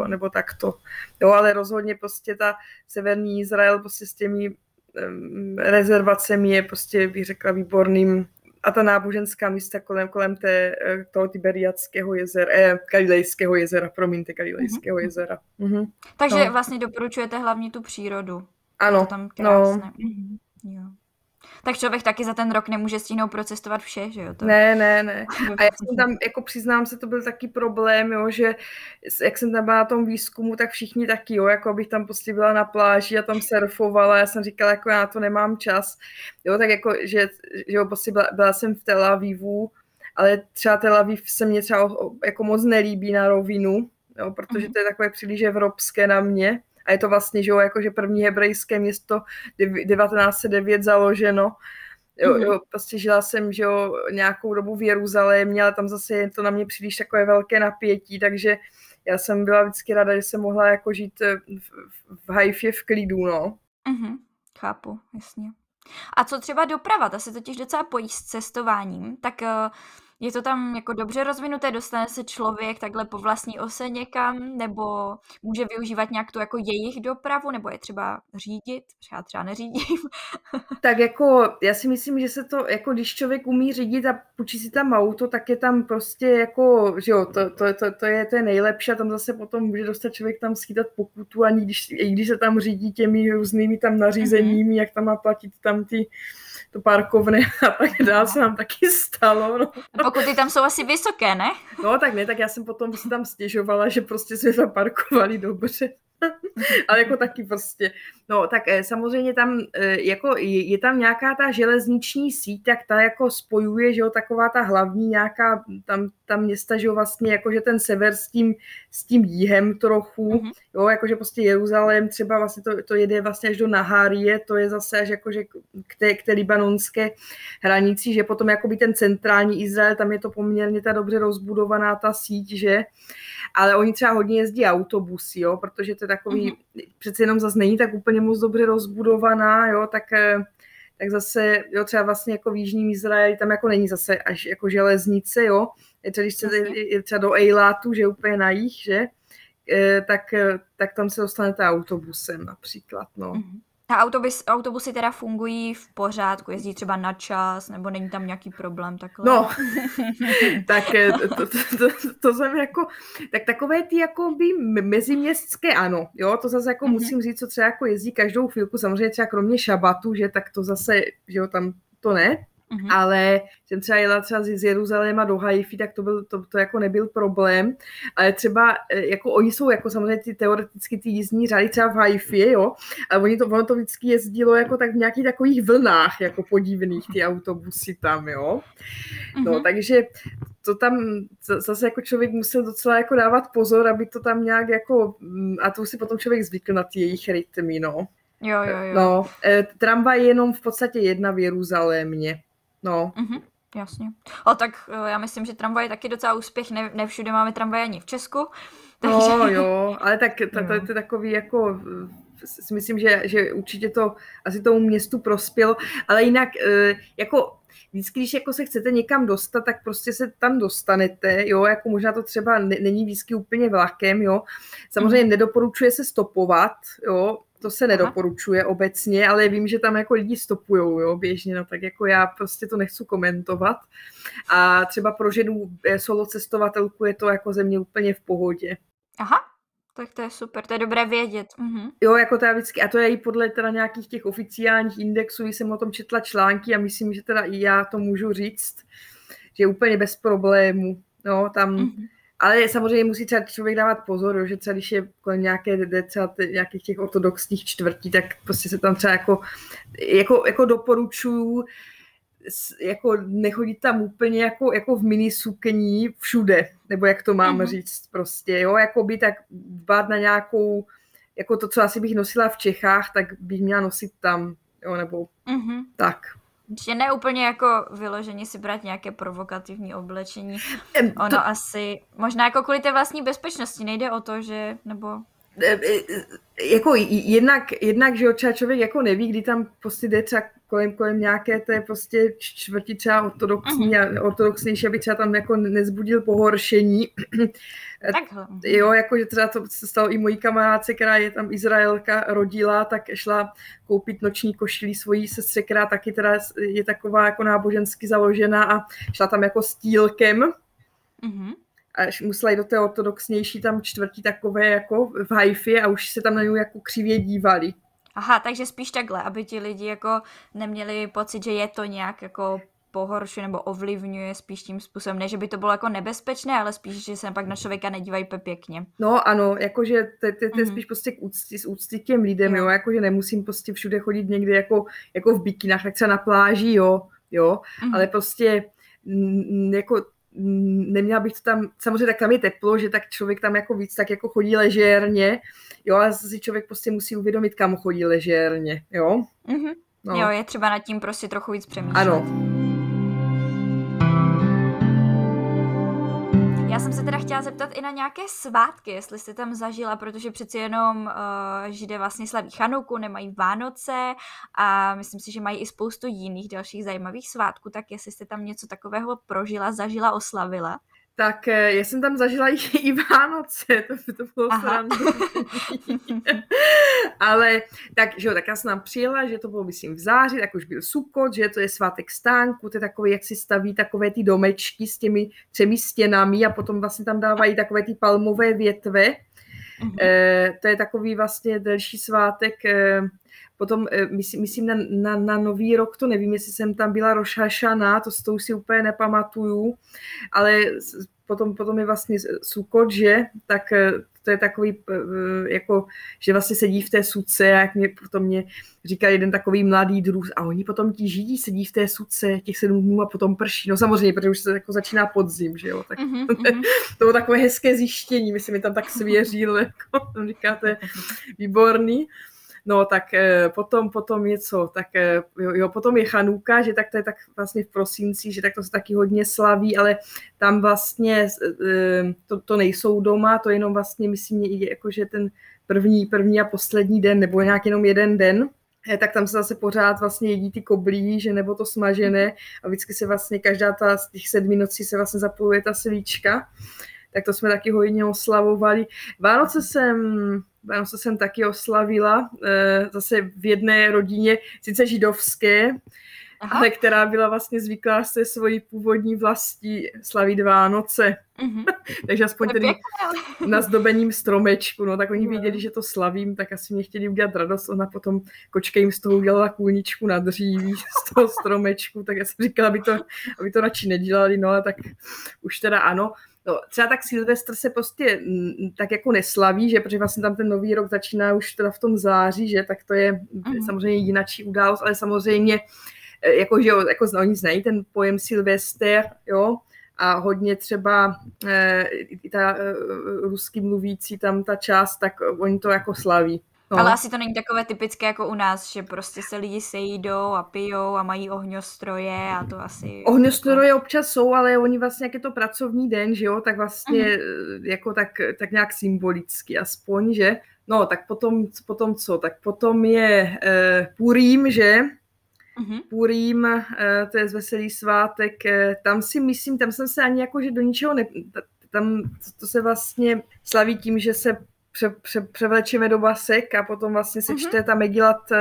nebo takto. Jo, ale rozhodně prostě ta severní Izrael prostě s těmi rezervacemi je prostě, bych řekla, výborným. A ta náboženská místa kolem toho Tiberiadského jezera, Galilejského jezera, Galilejského jezera. Mm-hmm. Takže vlastně doporučujete hlavně tu přírodu. Ano, tam krásné. No. Mm-hmm. Jo. Tak člověk taky za ten rok nemůže stihnout procestovat vše, že jo? To... Ne. A já jsem tam, jako přiznám se, to byl taky problém, jo, že jak jsem tam byla na tom výzkumu, tak všichni taky, jo, jako abych tam prostě byla na pláži a tam surfovala, já jsem říkala, jako já na to nemám čas, jo, tak jako, že jo, prostě byla jsem v Tel Avivu, ale třeba Tel Aviv se mě třeba jako moc nelíbí na rovinu, jo, protože to je takové příliš evropské na mě. A je to vlastně, že jo, jakože první hebrejské město 1909 založeno. Jo, prostě žila jsem, že jo, nějakou dobu v Jeruzalémě, ale tam zase je to na mě příliš takové velké napětí, takže já jsem byla vždycky ráda, že jsem mohla jako žít v Haifě v klidu, no. Mm-hmm. Chápu, jasně. A co třeba doprava? Ta se totiž docela pojí s cestováním, tak... Je to tam jako dobře rozvinuté, dostane se člověk takhle po vlastní ose někam, nebo může využívat nějak tu jako jejich dopravu, nebo je třeba řídit, já třeba neřídím. Tak jako já si myslím, že se to, jako když člověk umí řídit a půjčí si tam auto, tak je tam prostě jako, že jo, to je nejlepší a tam zase potom může dostat člověk tam schytat pokutu, ani když se tam řídí těmi různými tam nařízeními, jak tam má platit tam ty... to parkovné a tak dál se nám taky stalo. No. A pokuty tam jsou asi vysoké, ne? No tak ne, tak já jsem potom se tam stěžovala, že prostě jsme tam parkovali dobře. Ale jako taky prostě. No tak samozřejmě tam jako je tam nějaká ta železniční síť, tak ta jako spojuje, že jo, taková ta hlavní nějaká tam města, že jo, vlastně jakože ten sever s tím jihem trochu, jo, jakože prostě Jeruzalém třeba vlastně to jede vlastně až do Nahárie, to je zase až jakože k té libanonské hranici, že potom jakoby ten centrální Izrael, tam je to poměrně ta dobře rozbudovaná ta síť, že, ale oni třeba hodně jezdí autobusy, jo, protože to je takový, přece jenom zase není tak úplně moc dobře rozbudovaná, jo, tak zase, jo, třeba vlastně jako v Jižním Izraeli, tam jako není zase až jako železnice, jo, je třeba do Eilátu, že úplně na jih, že, tak tam se dostanete autobusem například, no. A autobusy teda fungují v pořádku, jezdí třeba na čas, nebo není tam nějaký problém takhle? No, tak to jsem jako, tak takové ty jako by meziměstské, ano, jo, to zase jako musím říct, co třeba jako jezdí každou chvilku, samozřejmě třeba kromě šabatu, že tak to zase, že jo, tam to ne. Ale jsem třeba jela třeba z Jeruzaléma do Haify, tak to jako nebyl problém, ale třeba jako oni jsou jako samozřejmě ty teoreticky ty jízdní řády třeba v Haifě, jo, ale ono to vždycky jezdilo jako tak v nějakých takových vlnách, jako podivných ty autobusy tam, jo. No, takže to tam zase jako člověk musel docela jako dávat pozor, aby to tam nějak jako, a to si potom člověk zvykl na ty jejich rytmy, no. Jo. No, tramvaj je jenom v podstatě jedna v Jeruzalémě. No. Jasně. A tak já myslím, že tramvaj je taky docela úspěch. Ne všude máme tramvaj ani v Česku. Takže... No jo, ale tak to je takový jako... Si myslím, že určitě to asi tomu městu prospělo. Ale jinak jako... Vždycky, když jako se chcete někam dostat, tak prostě se tam dostanete, jo, jako možná to třeba není vždycky úplně vlakem, jo. Samozřejmě nedoporučuje se stopovat, jo, to se nedoporučuje obecně, ale vím, že tam jako lidi stopujou, jo, běžně, no tak jako já prostě to nechci komentovat. A třeba pro ženu solo cestovatelku je to jako země úplně v pohodě. Aha. Tak to je super, to je dobré vědět. Jo, jako to já vždycky, a to je i podle teda nějakých těch oficiálních indexů, jsem o tom četla články a myslím, že teda i já to můžu říct, že úplně bez problému, no, tam, ale samozřejmě musí třeba člověk dávat pozor, že třeba když je kolem nějakých těch ortodoxních čtvrtí, tak prostě se tam třeba jako doporučuju, jako nechodit tam úplně jako v minisukni všude, nebo jak to mám říct prostě, jo, jako by tak dbát na nějakou, jako to, co asi bych nosila v Čechách, tak bych měla nosit tam, jo, nebo tak. Že ne úplně jako vyloženě si brát nějaké provokativní oblečení. Ono to... asi, možná jako kvůli té vlastní bezpečnosti, nejde o to, že, nebo... Jako jednak že třeba člověk jako neví, kdy tam prostě jde třeba kolem nějaké té prostě čtvrti třeba ortodoxnější, aby třeba tam jako nezbudil pohoršení. Takhle. Jo, jakože třeba to se stalo i mojí kamarádce, která je tam Izraelka, rodila, tak šla koupit noční košili svojí sestře, která taky teda je taková jako nábožensky založená a šla tam jako s tílkem. Mhm. Až musela jít do té ortodoxnější tam čtvrtí takové jako v Haifě a už se tam na něj jako křivě dívali. Aha, takže spíš takhle, aby ti lidi jako neměli pocit, že je to nějak jako pohoršuje nebo ovlivňuje spíš tím způsobem. Ne, že by to bylo jako nebezpečné, ale spíš, že se pak na člověka nedívají pěkně. No ano, jakože to je spíš prostě z úcty k těm lidem, jo, jakože nemusím prostě všude chodit někde jako v bikinách, tak třeba na pláži, jo, ale prostě jako neměla bych to tam, samozřejmě tak tam je teplo, že tak člověk tam jako víc tak jako chodí ležérně, jo, a si člověk prostě musí uvědomit, kam chodí ležérně, jo. Mm-hmm. No. Jo, je třeba nad tím prostě trochu víc přemýšlet. Ano. Já jsem se teda chtěla zeptat i na nějaké svátky, jestli jste tam zažila, protože přeci jenom Židé vlastně slaví Chanuku, nemají Vánoce a myslím si, že mají i spoustu jiných dalších zajímavých svátků, tak jestli jste tam něco takového prožila, zažila, oslavila. Tak já jsem tam zažila i Vánoce, to bylo sranda. Ale tak já jsem tam přijela, že to bylo, myslím, v září, tak už byl Sukkot, že to je svátek stánku, to je takové, jak si staví takové ty domečky s těmi 3 stěnami a potom vlastně tam dávají takové ty palmové větve. Uh-huh. To je takový vlastně delší svátek. Potom, myslím, na Nový rok, to nevím, jestli jsem tam byla Roš Hašaná, to už si úplně nepamatuju, ale potom je vlastně Sukkot, že? Tak to je takový, jako, že vlastně sedí v té suce, a jak mě říkal jeden takový mladý druh, a oni potom ti Židí sedí v té suce těch 7 dnů a potom prší. No samozřejmě, protože už se jako začíná podzim, že jo. Tak to bylo takové hezké zjištění, myslím, mi tam tak svěřil, jako tam říkáte, výborný. No tak potom něco, tak jo, potom je Chanuka, že tak to je tak vlastně v prosinci, že tak to se taky hodně slaví, ale tam vlastně to nejsou doma, to jenom vlastně myslím, jakože ten první a poslední den, nebo nějak jenom jeden den, tak tam se zase pořád vlastně jedí ty koblí, že nebo to smažené a vždycky se vlastně každá ta z těch 7 nocí se vlastně zapaluje ta svíčka. Tak to jsme taky hodně oslavovali. Vánoce jsem taky oslavila, zase v jedné rodině, sice židovské, ale která byla vlastně zvyklá se svojí původní vlastí slavit Vánoce. Mm-hmm. Takže aspoň tedy na zdobením stromečku, no tak oni věděli, že to slavím, tak asi mě chtěli udělat radost, ona potom kočka jim z toho udělala kůlničku na dříví, z toho stromečku, tak já jsem říkala, aby to radši nedělali, no ale tak už teda ano. No, třeba tak Silvestr se prostě tak jako neslaví, že, protože vlastně tam ten Nový rok začíná už teda v tom září, že, tak to je samozřejmě jinačí událost, ale samozřejmě, jako, že jo, jako oni znají ten pojem Silvestr, jo, a hodně třeba i ta rusky mluvící tam ta část, tak oni to jako slaví. No. Ale asi to není takové typické jako u nás, že prostě se lidi sejdou a pijou a mají ohňostroje a to asi... Ohňostroje občas jsou, ale oni vlastně, jak je to pracovní den, že jo, tak vlastně jako tak nějak symbolicky aspoň, že? No, tak potom co? Tak potom je Purim, že? Purim, to je veselý svátek, tam si myslím, tam jsem se ani jako, že do ničeho ne... Tam to se vlastně slaví tím, že se převlečeme do basek a potom vlastně se čte tam Megilat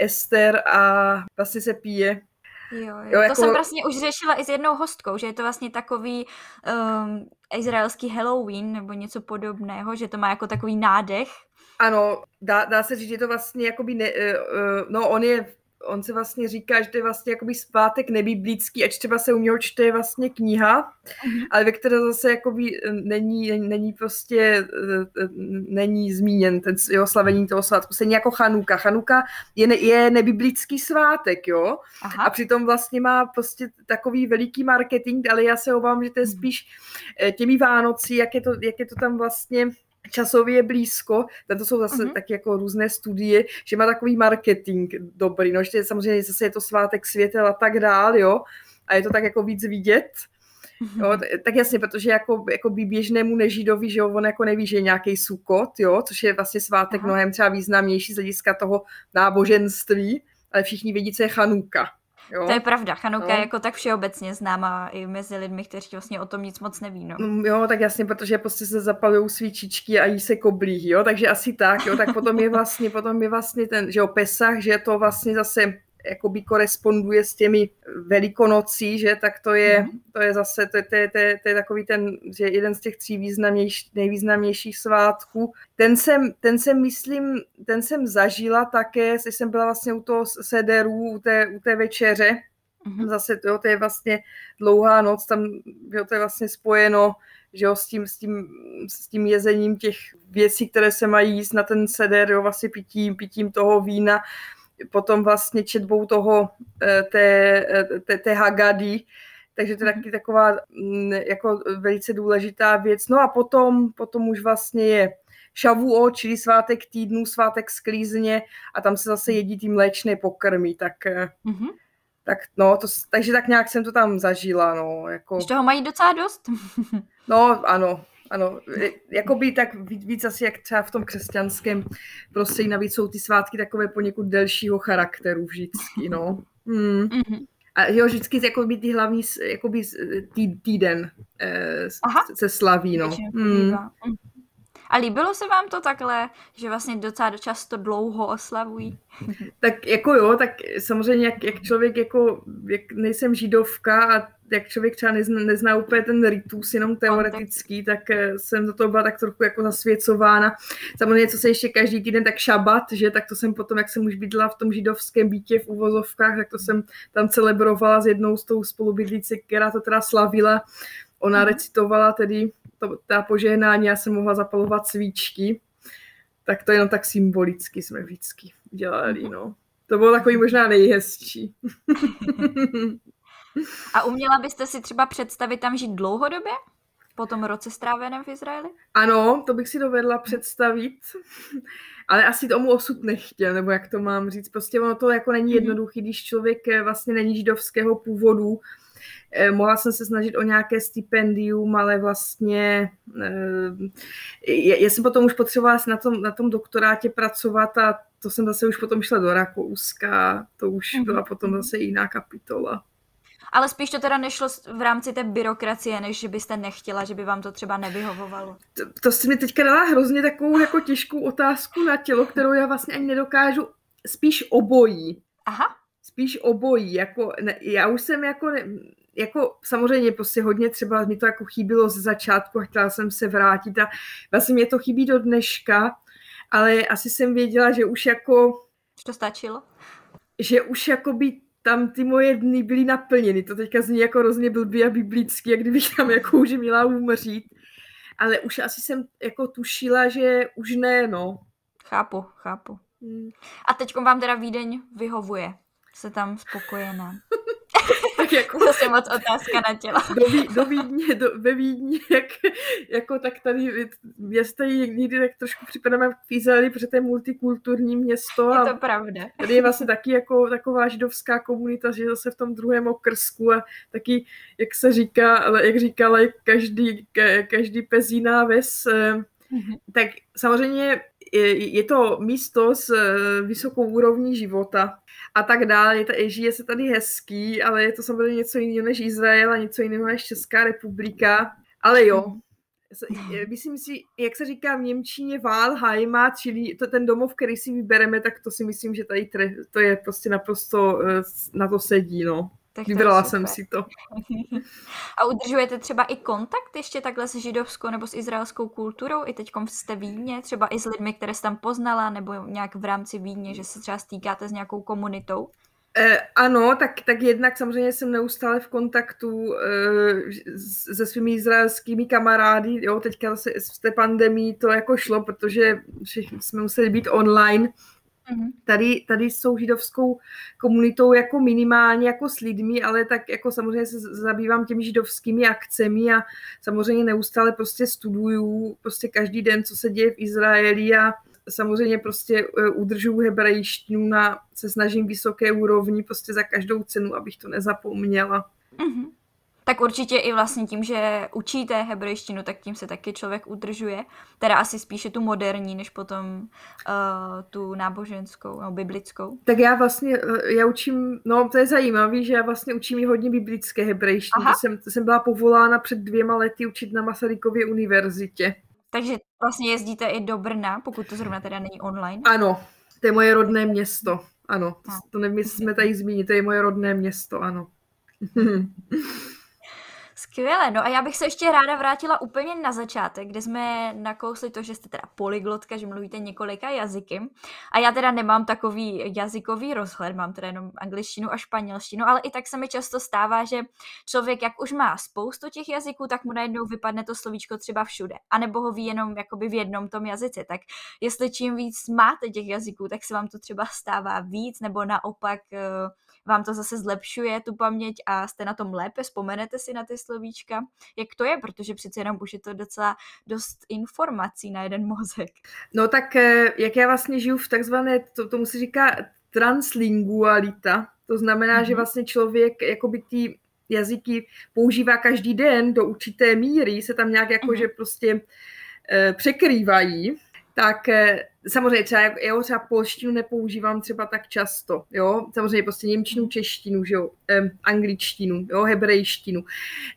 Ester a vlastně se pije. Jo. Jo, jako... To jsem vlastně už řešila i s jednou hostkou, že je to vlastně takový izraelský Halloween nebo něco podobného, že to má jako takový nádech. Ano, dá se říct, že to vlastně jakoby on se vlastně říká, že to je vlastně jakoby svátek nebiblický, ač třeba se u něho čte vlastně kniha, ale ve které zase jakoby není prostě není zmíněn ten jeho slavení toho svátku. Stejně jako Chanuka. Chanuka je nebiblický svátek, jo? Aha. A přitom vlastně má prostě takový veliký marketing, ale já se obávám, že to je spíš těmi Vánoci, jak je to tam vlastně časově blízko, to jsou zase tak jako různé studie, že má takový marketing dobrý, no ještě samozřejmě zase je to svátek světel a tak dál, jo, a je to tak jako víc vidět. Jo, tak jasně, protože jako by běžnému nežidovi, že jo, on jako neví, že je nějaký Sukot, jo, což je vlastně svátek mnohem třeba významnější z hlediska toho náboženství, ale všichni vědí, co je Chanuka. Jo? To je pravda, Chanuka je jako tak všeobecně známá i mezi lidmi, kteří vlastně o tom nic moc neví. No. Jo, tak jasně, protože prostě se zapalují svíčičky a jí se koblí, jo, takže asi tak, jo, tak potom je vlastně ten, že jo, Pesach, že to vlastně zase jakoby koresponduje s těmi Velikonocí, že, tak to je takový ten, že jeden z těch tří nejvýznamnějších svátků. Ten jsem zažila také, když jsem byla vlastně u toho sederu, u té večeře, zase jo, to je vlastně dlouhá noc, tam jo, to je vlastně spojeno, že jo, s tím jezením těch věcí, které se mají jíst na ten seder, jo, vlastně pitím toho vína, potom vlastně četbou toho té Hagady, takže to je taky taková jako velice důležitá věc. No a potom už vlastně je Šavuo, čili svátek týdnů, svátek sklízně, a tam se zase jedí ty mléčné pokrmy, tak no, to, takže tak nějak jsem to tam zažila, no. Jako... Už toho mají docela dost. No, ano. Ano, jakoby tak víc asi jak třeba v tom křesťanském prostředí, navíc jsou ty svátky takové poněkud delšího charakteru vždycky, no. A jo, vždycky jakoby ty hlavní jakoby týden se slaví, no. A líbilo se vám to takhle, že vlastně docela často dlouho oslavují? Tak jako jo, tak samozřejmě jak člověk jako, jak nejsem židovka a jak člověk třeba nezná úplně ten ritus, jenom teoretický, tak jsem do toho byla tak trochu jako zasvěcována. Samozřejmě, co se ještě každý týden, tak šabat, že, tak to jsem potom, jak jsem už bydla v tom židovském bytě v uvozovkách, tak to jsem tam celebrovala s jednou z tou spolubydlící, která to teda slavila. Ona recitovala tedy ta požehnání, já jsem mohla zapalovat svíčky, tak to jenom tak symbolicky jsme vždycky dělali, no. To bylo takový možná nejhezčí. A uměla byste si třeba představit tam žít dlouhodobě? Po tom roce stráveném v Izraeli? Ano, to bych si dovedla představit, ale asi tomu osud nechtěl, nebo jak to mám říct. Prostě ono to jako není jednoduché, když člověk vlastně není židovského původu. Mohla jsem se snažit o nějaké stipendium, ale vlastně já jsem potom už potřebovala na tom doktorátě pracovat a to jsem zase už potom šla do Rakouska, to už byla potom zase jiná kapitola. Ale spíš to teda nešlo v rámci té byrokracie, než že byste nechtěla, že by vám to třeba nevyhovovalo. To jsi mi teďka dala hrozně takovou jako těžkou otázku na tělo, kterou já vlastně ani nedokážu, spíš obojí, jako ne, já už jsem jako samozřejmě prostě hodně třeba mi to jako chybilo ze začátku a chtěla jsem se vrátit a vlastně mě to chybí do dneška, ale asi jsem věděla, že už jako... To stačilo? Že už jako by tam ty moje dny byly naplněny, to teďka zní jako hrozně blbý a biblický, jak kdybych tam jako už měla umřít, ale už asi jsem jako tušila, že už ne, no. Chápu. A teďkom vám teda Vídeň vyhovuje? Se tam spokojená. Tak jako... Zase moc otázka na těla. Ve Vídni, jako tak tady, já se tady někdy tak trošku připadáme v Izraeli, protože to je multikulturní město. Je to pravda. Tady je vlastně taky jako taková židovská komunita, že zase v tom druhém okrsku a taky, jak se říká, jak říkala, každý pezíná ves, tak samozřejmě je to místo s vysokou úrovní života a tak dále. Žije se tady hezký, ale je to samozřejmě něco jiného než Izrael a něco jiného než Česká republika. Ale jo, myslím si, jak se říká v němčině Wahlheima, čili to ten domov, který si vybereme, tak to si myslím, že tady to je prostě naprosto na to sedí, no. Vybrala jsem si to. A udržujete třeba i kontakt ještě takhle s židovskou nebo s izraelskou kulturou? I teďkom jste v Vídni, třeba i s lidmi, které jste tam poznala, nebo nějak v rámci Vídně, že se třeba stýkáte s nějakou komunitou? Ano, tak jednak samozřejmě jsem neustále v kontaktu se svými izraelskými kamarády. Jo, teďka v té pandemii to jako šlo, protože všichni jsme museli být online. Tady jsou židovskou komunitou jako minimálně jako s lidmi, ale tak jako samozřejmě se zabývám těmi židovskými akcemi a samozřejmě neustále prostě studuju prostě každý den, co se děje v Izraeli a samozřejmě prostě udržuju hebrejštinu na, se snažím vysoké úrovni prostě za každou cenu, abych to nezapomněla. Mm-hmm. Tak určitě i vlastně tím, že učíte hebrejštinu, tak tím se taky člověk udržuje, teda asi spíše tu moderní, než potom tu náboženskou nebo biblickou. Tak já vlastně, já učím, no to je zajímavé, že já vlastně učím i hodně biblické hebrejštiny. To jsem byla povolána před 2 lety učit na Masarykově univerzitě. Takže vlastně jezdíte i do Brna, pokud to zrovna teda není online. Ano, to je moje rodné město, ano. To nevím, jestli jsme tady zmínili, to je moje rodné město, ano. Skvěle, no a já bych se ještě ráda vrátila úplně na začátek, kde jsme nakousli to, že jste teda polyglotka, že mluvíte několika jazyky a já teda nemám takový jazykový rozhled, mám teda jenom angličtinu a španělštinu, ale i tak se mi často stává, že člověk, jak už má spoustu těch jazyků, tak mu najednou vypadne to slovíčko třeba všude, anebo ho ví jenom jakoby v jednom tom jazyce, tak jestli čím víc máte těch jazyků, tak se vám to třeba stává víc, nebo naopak vám to zase zlepšuje tu paměť a jste na tom lépe, vzpomenete si na ty slovíčka. Jak to je? Protože přece jenom už je to docela dost informací na jeden mozek. No tak jak já vlastně žiju v takzvané, tomu se říká translingualita, to znamená, že vlastně člověk jakoby ty jazyky používá každý den do určité míry, se tam nějak jakože prostě překrývají. Tak samozřejmě třeba, já třeba polštinu nepoužívám třeba tak často, jo, samozřejmě prostě němčinu, češtinu, že jo, angličtinu, jo, hebrejštinu,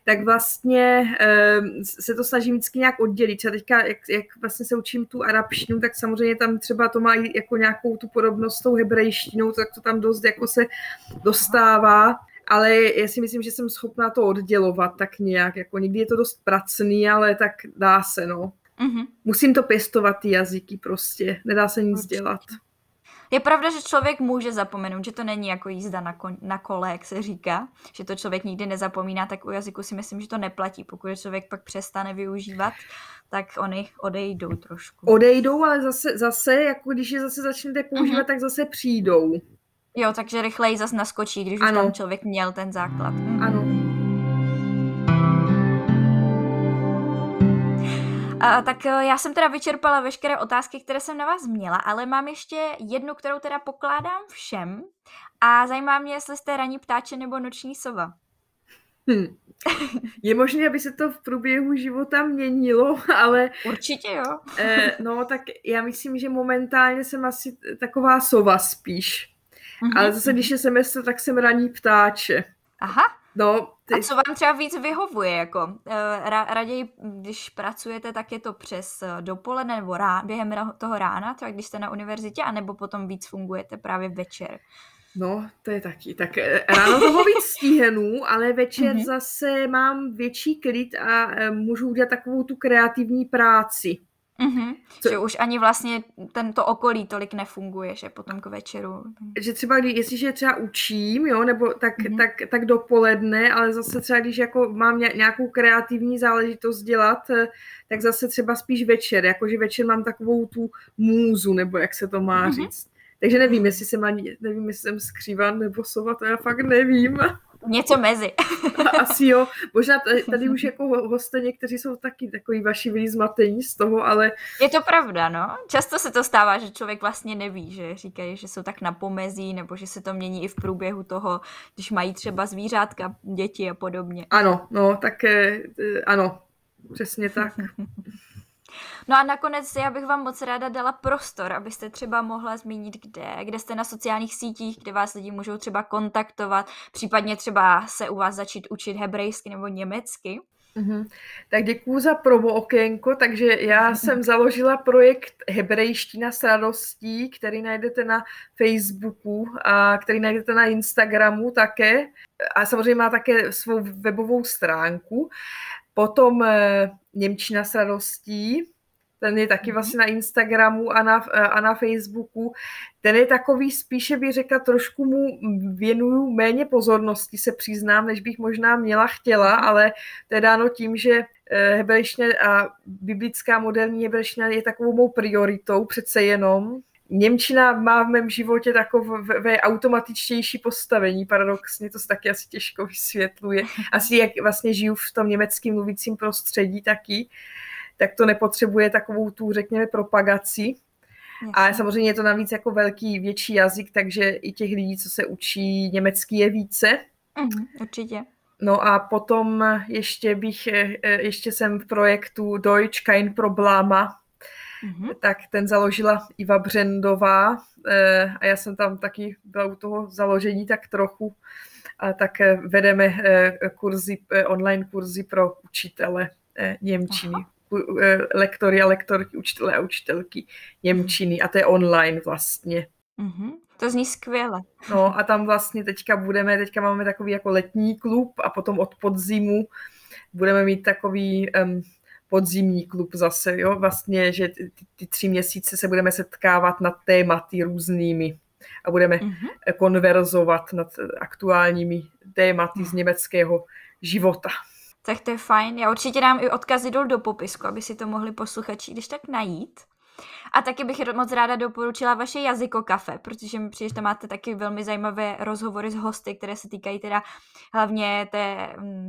tak vlastně se to snažím vždycky nějak oddělit, třeba teďka, jak vlastně se učím tu arabštinu, tak samozřejmě tam třeba to má jako nějakou tu podobnost s tou hebrejštinou, tak to tam dost jako se dostává. Ale já si myslím, že jsem schopná to oddělovat tak nějak, jako někdy je to dost pracný, ale tak dá se, no. Mm-hmm. Musím to pěstovat ty jazyky prostě, nedá se nic dělat. Je pravda, že člověk může zapomenout, že to není jako jízda na kole, jak se říká, že to člověk nikdy nezapomíná, tak u jazyku si myslím, že to neplatí. Pokud člověk pak přestane využívat, tak oni odejdou trošku. Odejdou, ale zase jako když je zase začnete používat, tak zase přijdou. Jo, takže rychleji zase naskočí, když už tam člověk měl ten základ. Ano. Tak já jsem teda vyčerpala veškeré otázky, které jsem na vás měla, ale mám ještě jednu, kterou teda pokládám všem a zajímá mě, jestli jste ranní ptáče nebo noční sova. Je možné, aby se to v průběhu života měnilo, ale... Určitě jo. No tak já myslím, že momentálně jsem asi taková sova spíš, ale zase když je semestr, tak jsem ranní ptáče. Aha. No, a co vám třeba víc vyhovuje? Jako? Raději, když pracujete, tak je to přes dopoledne nebo během toho rána, třeba když jste na univerzitě, anebo potom víc fungujete právě večer? No, to je taky. Tak ráno toho víc stihnu, ale večer zase mám větší klid a můžu udělat takovou tu kreativní práci. Že už ani vlastně to okolí tolik nefunguje, že potom k večeru. Že třeba, jestliže třeba učím, jo, nebo tak dopoledne, ale zase třeba, když jako mám nějakou kreativní záležitost dělat, tak zase třeba spíš večer, jakože večer mám takovou tu můzu, nebo jak se to má říct. Takže nevím, jestli jsem skřívan nebo sova, to já fakt nevím. Něco mezi. Asi jo. Možná tady už jako hosté někteří jsou taky takový vaši byli zmatení z toho, ale... Je to pravda, no. Často se to stává, že člověk vlastně neví, že říkají, že jsou tak na pomezí, nebo že se to mění i v průběhu toho, když mají třeba zvířátka, děti a podobně. Ano, no, tak ano, přesně tak. No a nakonec já bych vám moc ráda dala prostor, abyste třeba mohla zmínit, kde jste na sociálních sítích, kde vás lidi můžou třeba kontaktovat, případně třeba se u vás začít učit hebrejsky nebo německy. Tak děkuju za promo okénko, takže já jsem založila projekt Hebrejština s radostí, který najdete na Facebooku a který najdete na Instagramu také a samozřejmě má také svou webovou stránku. Potom Němčina s radostí, ten je taky vlastně na Instagramu a na Facebooku. Ten je takový, spíše bych řekla, trošku mu věnuju méně pozornosti, se přiznám, než bych možná chtěla, ale to je dáno tím, že hebrejština a biblická moderní hebrejština je takovou mou prioritou přece jenom. Němčina má v mém životě takové automatičtější postavení, paradoxně to se taky asi těžko vysvětluje. Asi jak vlastně žiju v tom německým mluvícím prostředí taky, tak to nepotřebuje takovou tu, řekněme, propagaci. A samozřejmě je to navíc jako velký, větší jazyk, takže i těch lidí, co se učí německý, je více. Určitě. No a potom ještě jsem v projektu Deutsch kein Problema, tak ten založila Iva Břendová a já jsem tam taky byla u toho založení tak trochu a tak vedeme kurzy, online kurzy pro učitele němčiny. Aha. Lektory a lektorky, učitele a učitelky němčiny a to je online vlastně. To zní skvěle. No a tam vlastně teďka máme takový jako letní klub a potom od podzimu budeme mít takový podzimní klub zase, jo, vlastně, že ty 3 měsíce se budeme setkávat nad tématy různými a budeme konverzovat nad aktuálními tématy z německého života. Tak to je fajn. Já určitě dám i odkazy dolů do popisku, aby si to mohli posluchači když tak najít. A taky bych moc ráda doporučila vaše Jazykokafe, protože mi přijde, že tam máte taky velmi zajímavé rozhovory s hosty, které se týkají teda hlavně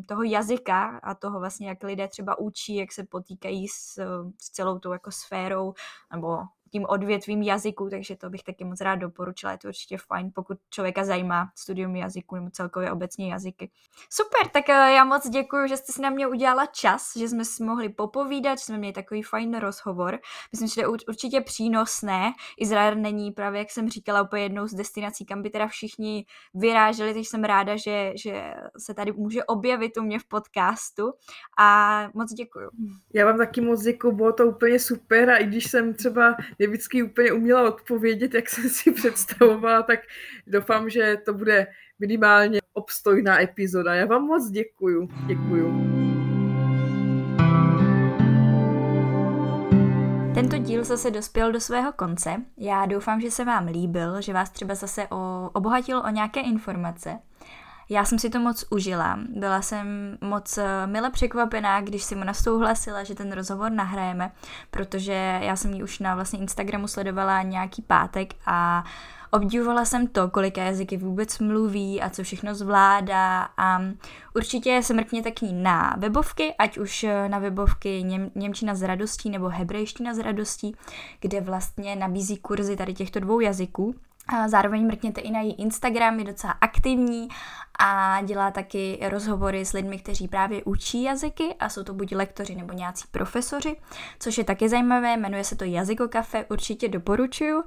toho jazyka a toho vlastně, jak lidé třeba učí, jak se potýkají s celou tou jako sférou nebo tím odvětvím jazyků, takže to bych taky moc ráda doporučila, je to určitě fajn, pokud člověka zajímá studium jazyku nebo celkově obecně jazyky. Super, tak já moc děkuji, že jste si na mě udělala čas, že jsme si mohli popovídat, že jsme měli takový fajn rozhovor. Myslím, že to je určitě přínosné. Izrael není právě, jak jsem říkala, úplně jednou z destinací, kam by teda všichni vyráželi, takže jsem ráda, že se tady může objevit u mě v podcastu a moc děkuji. Já vám taky moc děkuji, bylo to úplně super a i když jsem třeba vždycky úplně uměla odpovědět, jak jsem si představovala, tak doufám, že to bude minimálně obstojná epizoda. Já vám moc děkuju. Děkuju. Tento díl zase dospěl do svého konce. Já doufám, že se vám líbil, že vás třeba zase obohatilo o nějaké informace. Já jsem si to moc užila. Byla jsem moc mile překvapená, když Simona souhlasila, že ten rozhovor nahrajeme, protože já jsem ji už na vlastně Instagramu sledovala nějaký pátek a obdivovala jsem to, kolika jazyky vůbec mluví a co všechno zvládá a určitě se mrkněte k ní na webovky, ať už na webovky Němčina s radostí nebo Hebrejština s radostí, kde vlastně nabízí kurzy tady těchto 2 jazyků. A zároveň mrkněte i na její Instagram, je docela aktivní a dělá taky rozhovory s lidmi, kteří právě učí jazyky a jsou to buď lektoři nebo nějací profesoři, což je taky zajímavé, jmenuje se to Jazykokafe, určitě doporučuju.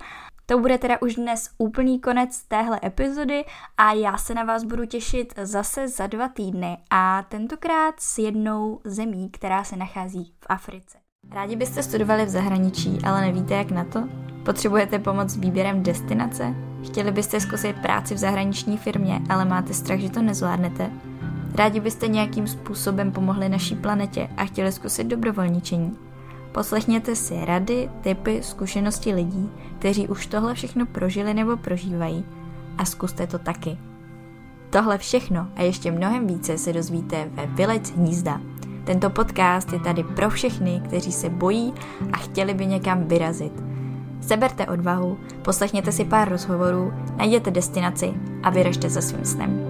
To bude teda už dnes úplný konec téhle epizody a já se na vás budu těšit zase za 2 týdny a tentokrát s jednou zemí, která se nachází v Africe. Rádi byste studovali v zahraničí, ale nevíte jak na to? Potřebujete pomoc s výběrem destinace? Chtěli byste zkusit práci v zahraniční firmě, ale máte strach, že to nezvládnete? Rádi byste nějakým způsobem pomohli naší planetě a chtěli zkusit dobrovolničení? Poslechněte si rady, tipy, zkušenosti lidí, kteří už tohle všechno prožili nebo prožívají a zkuste to taky. Tohle všechno a ještě mnohem více se dozvíte ve Vylec hnízda. Tento podcast je tady pro všechny, kteří se bojí a chtěli by někam vyrazit. Seberte odvahu, poslechněte si pár rozhovorů, najděte destinaci a vyražte za svým snem.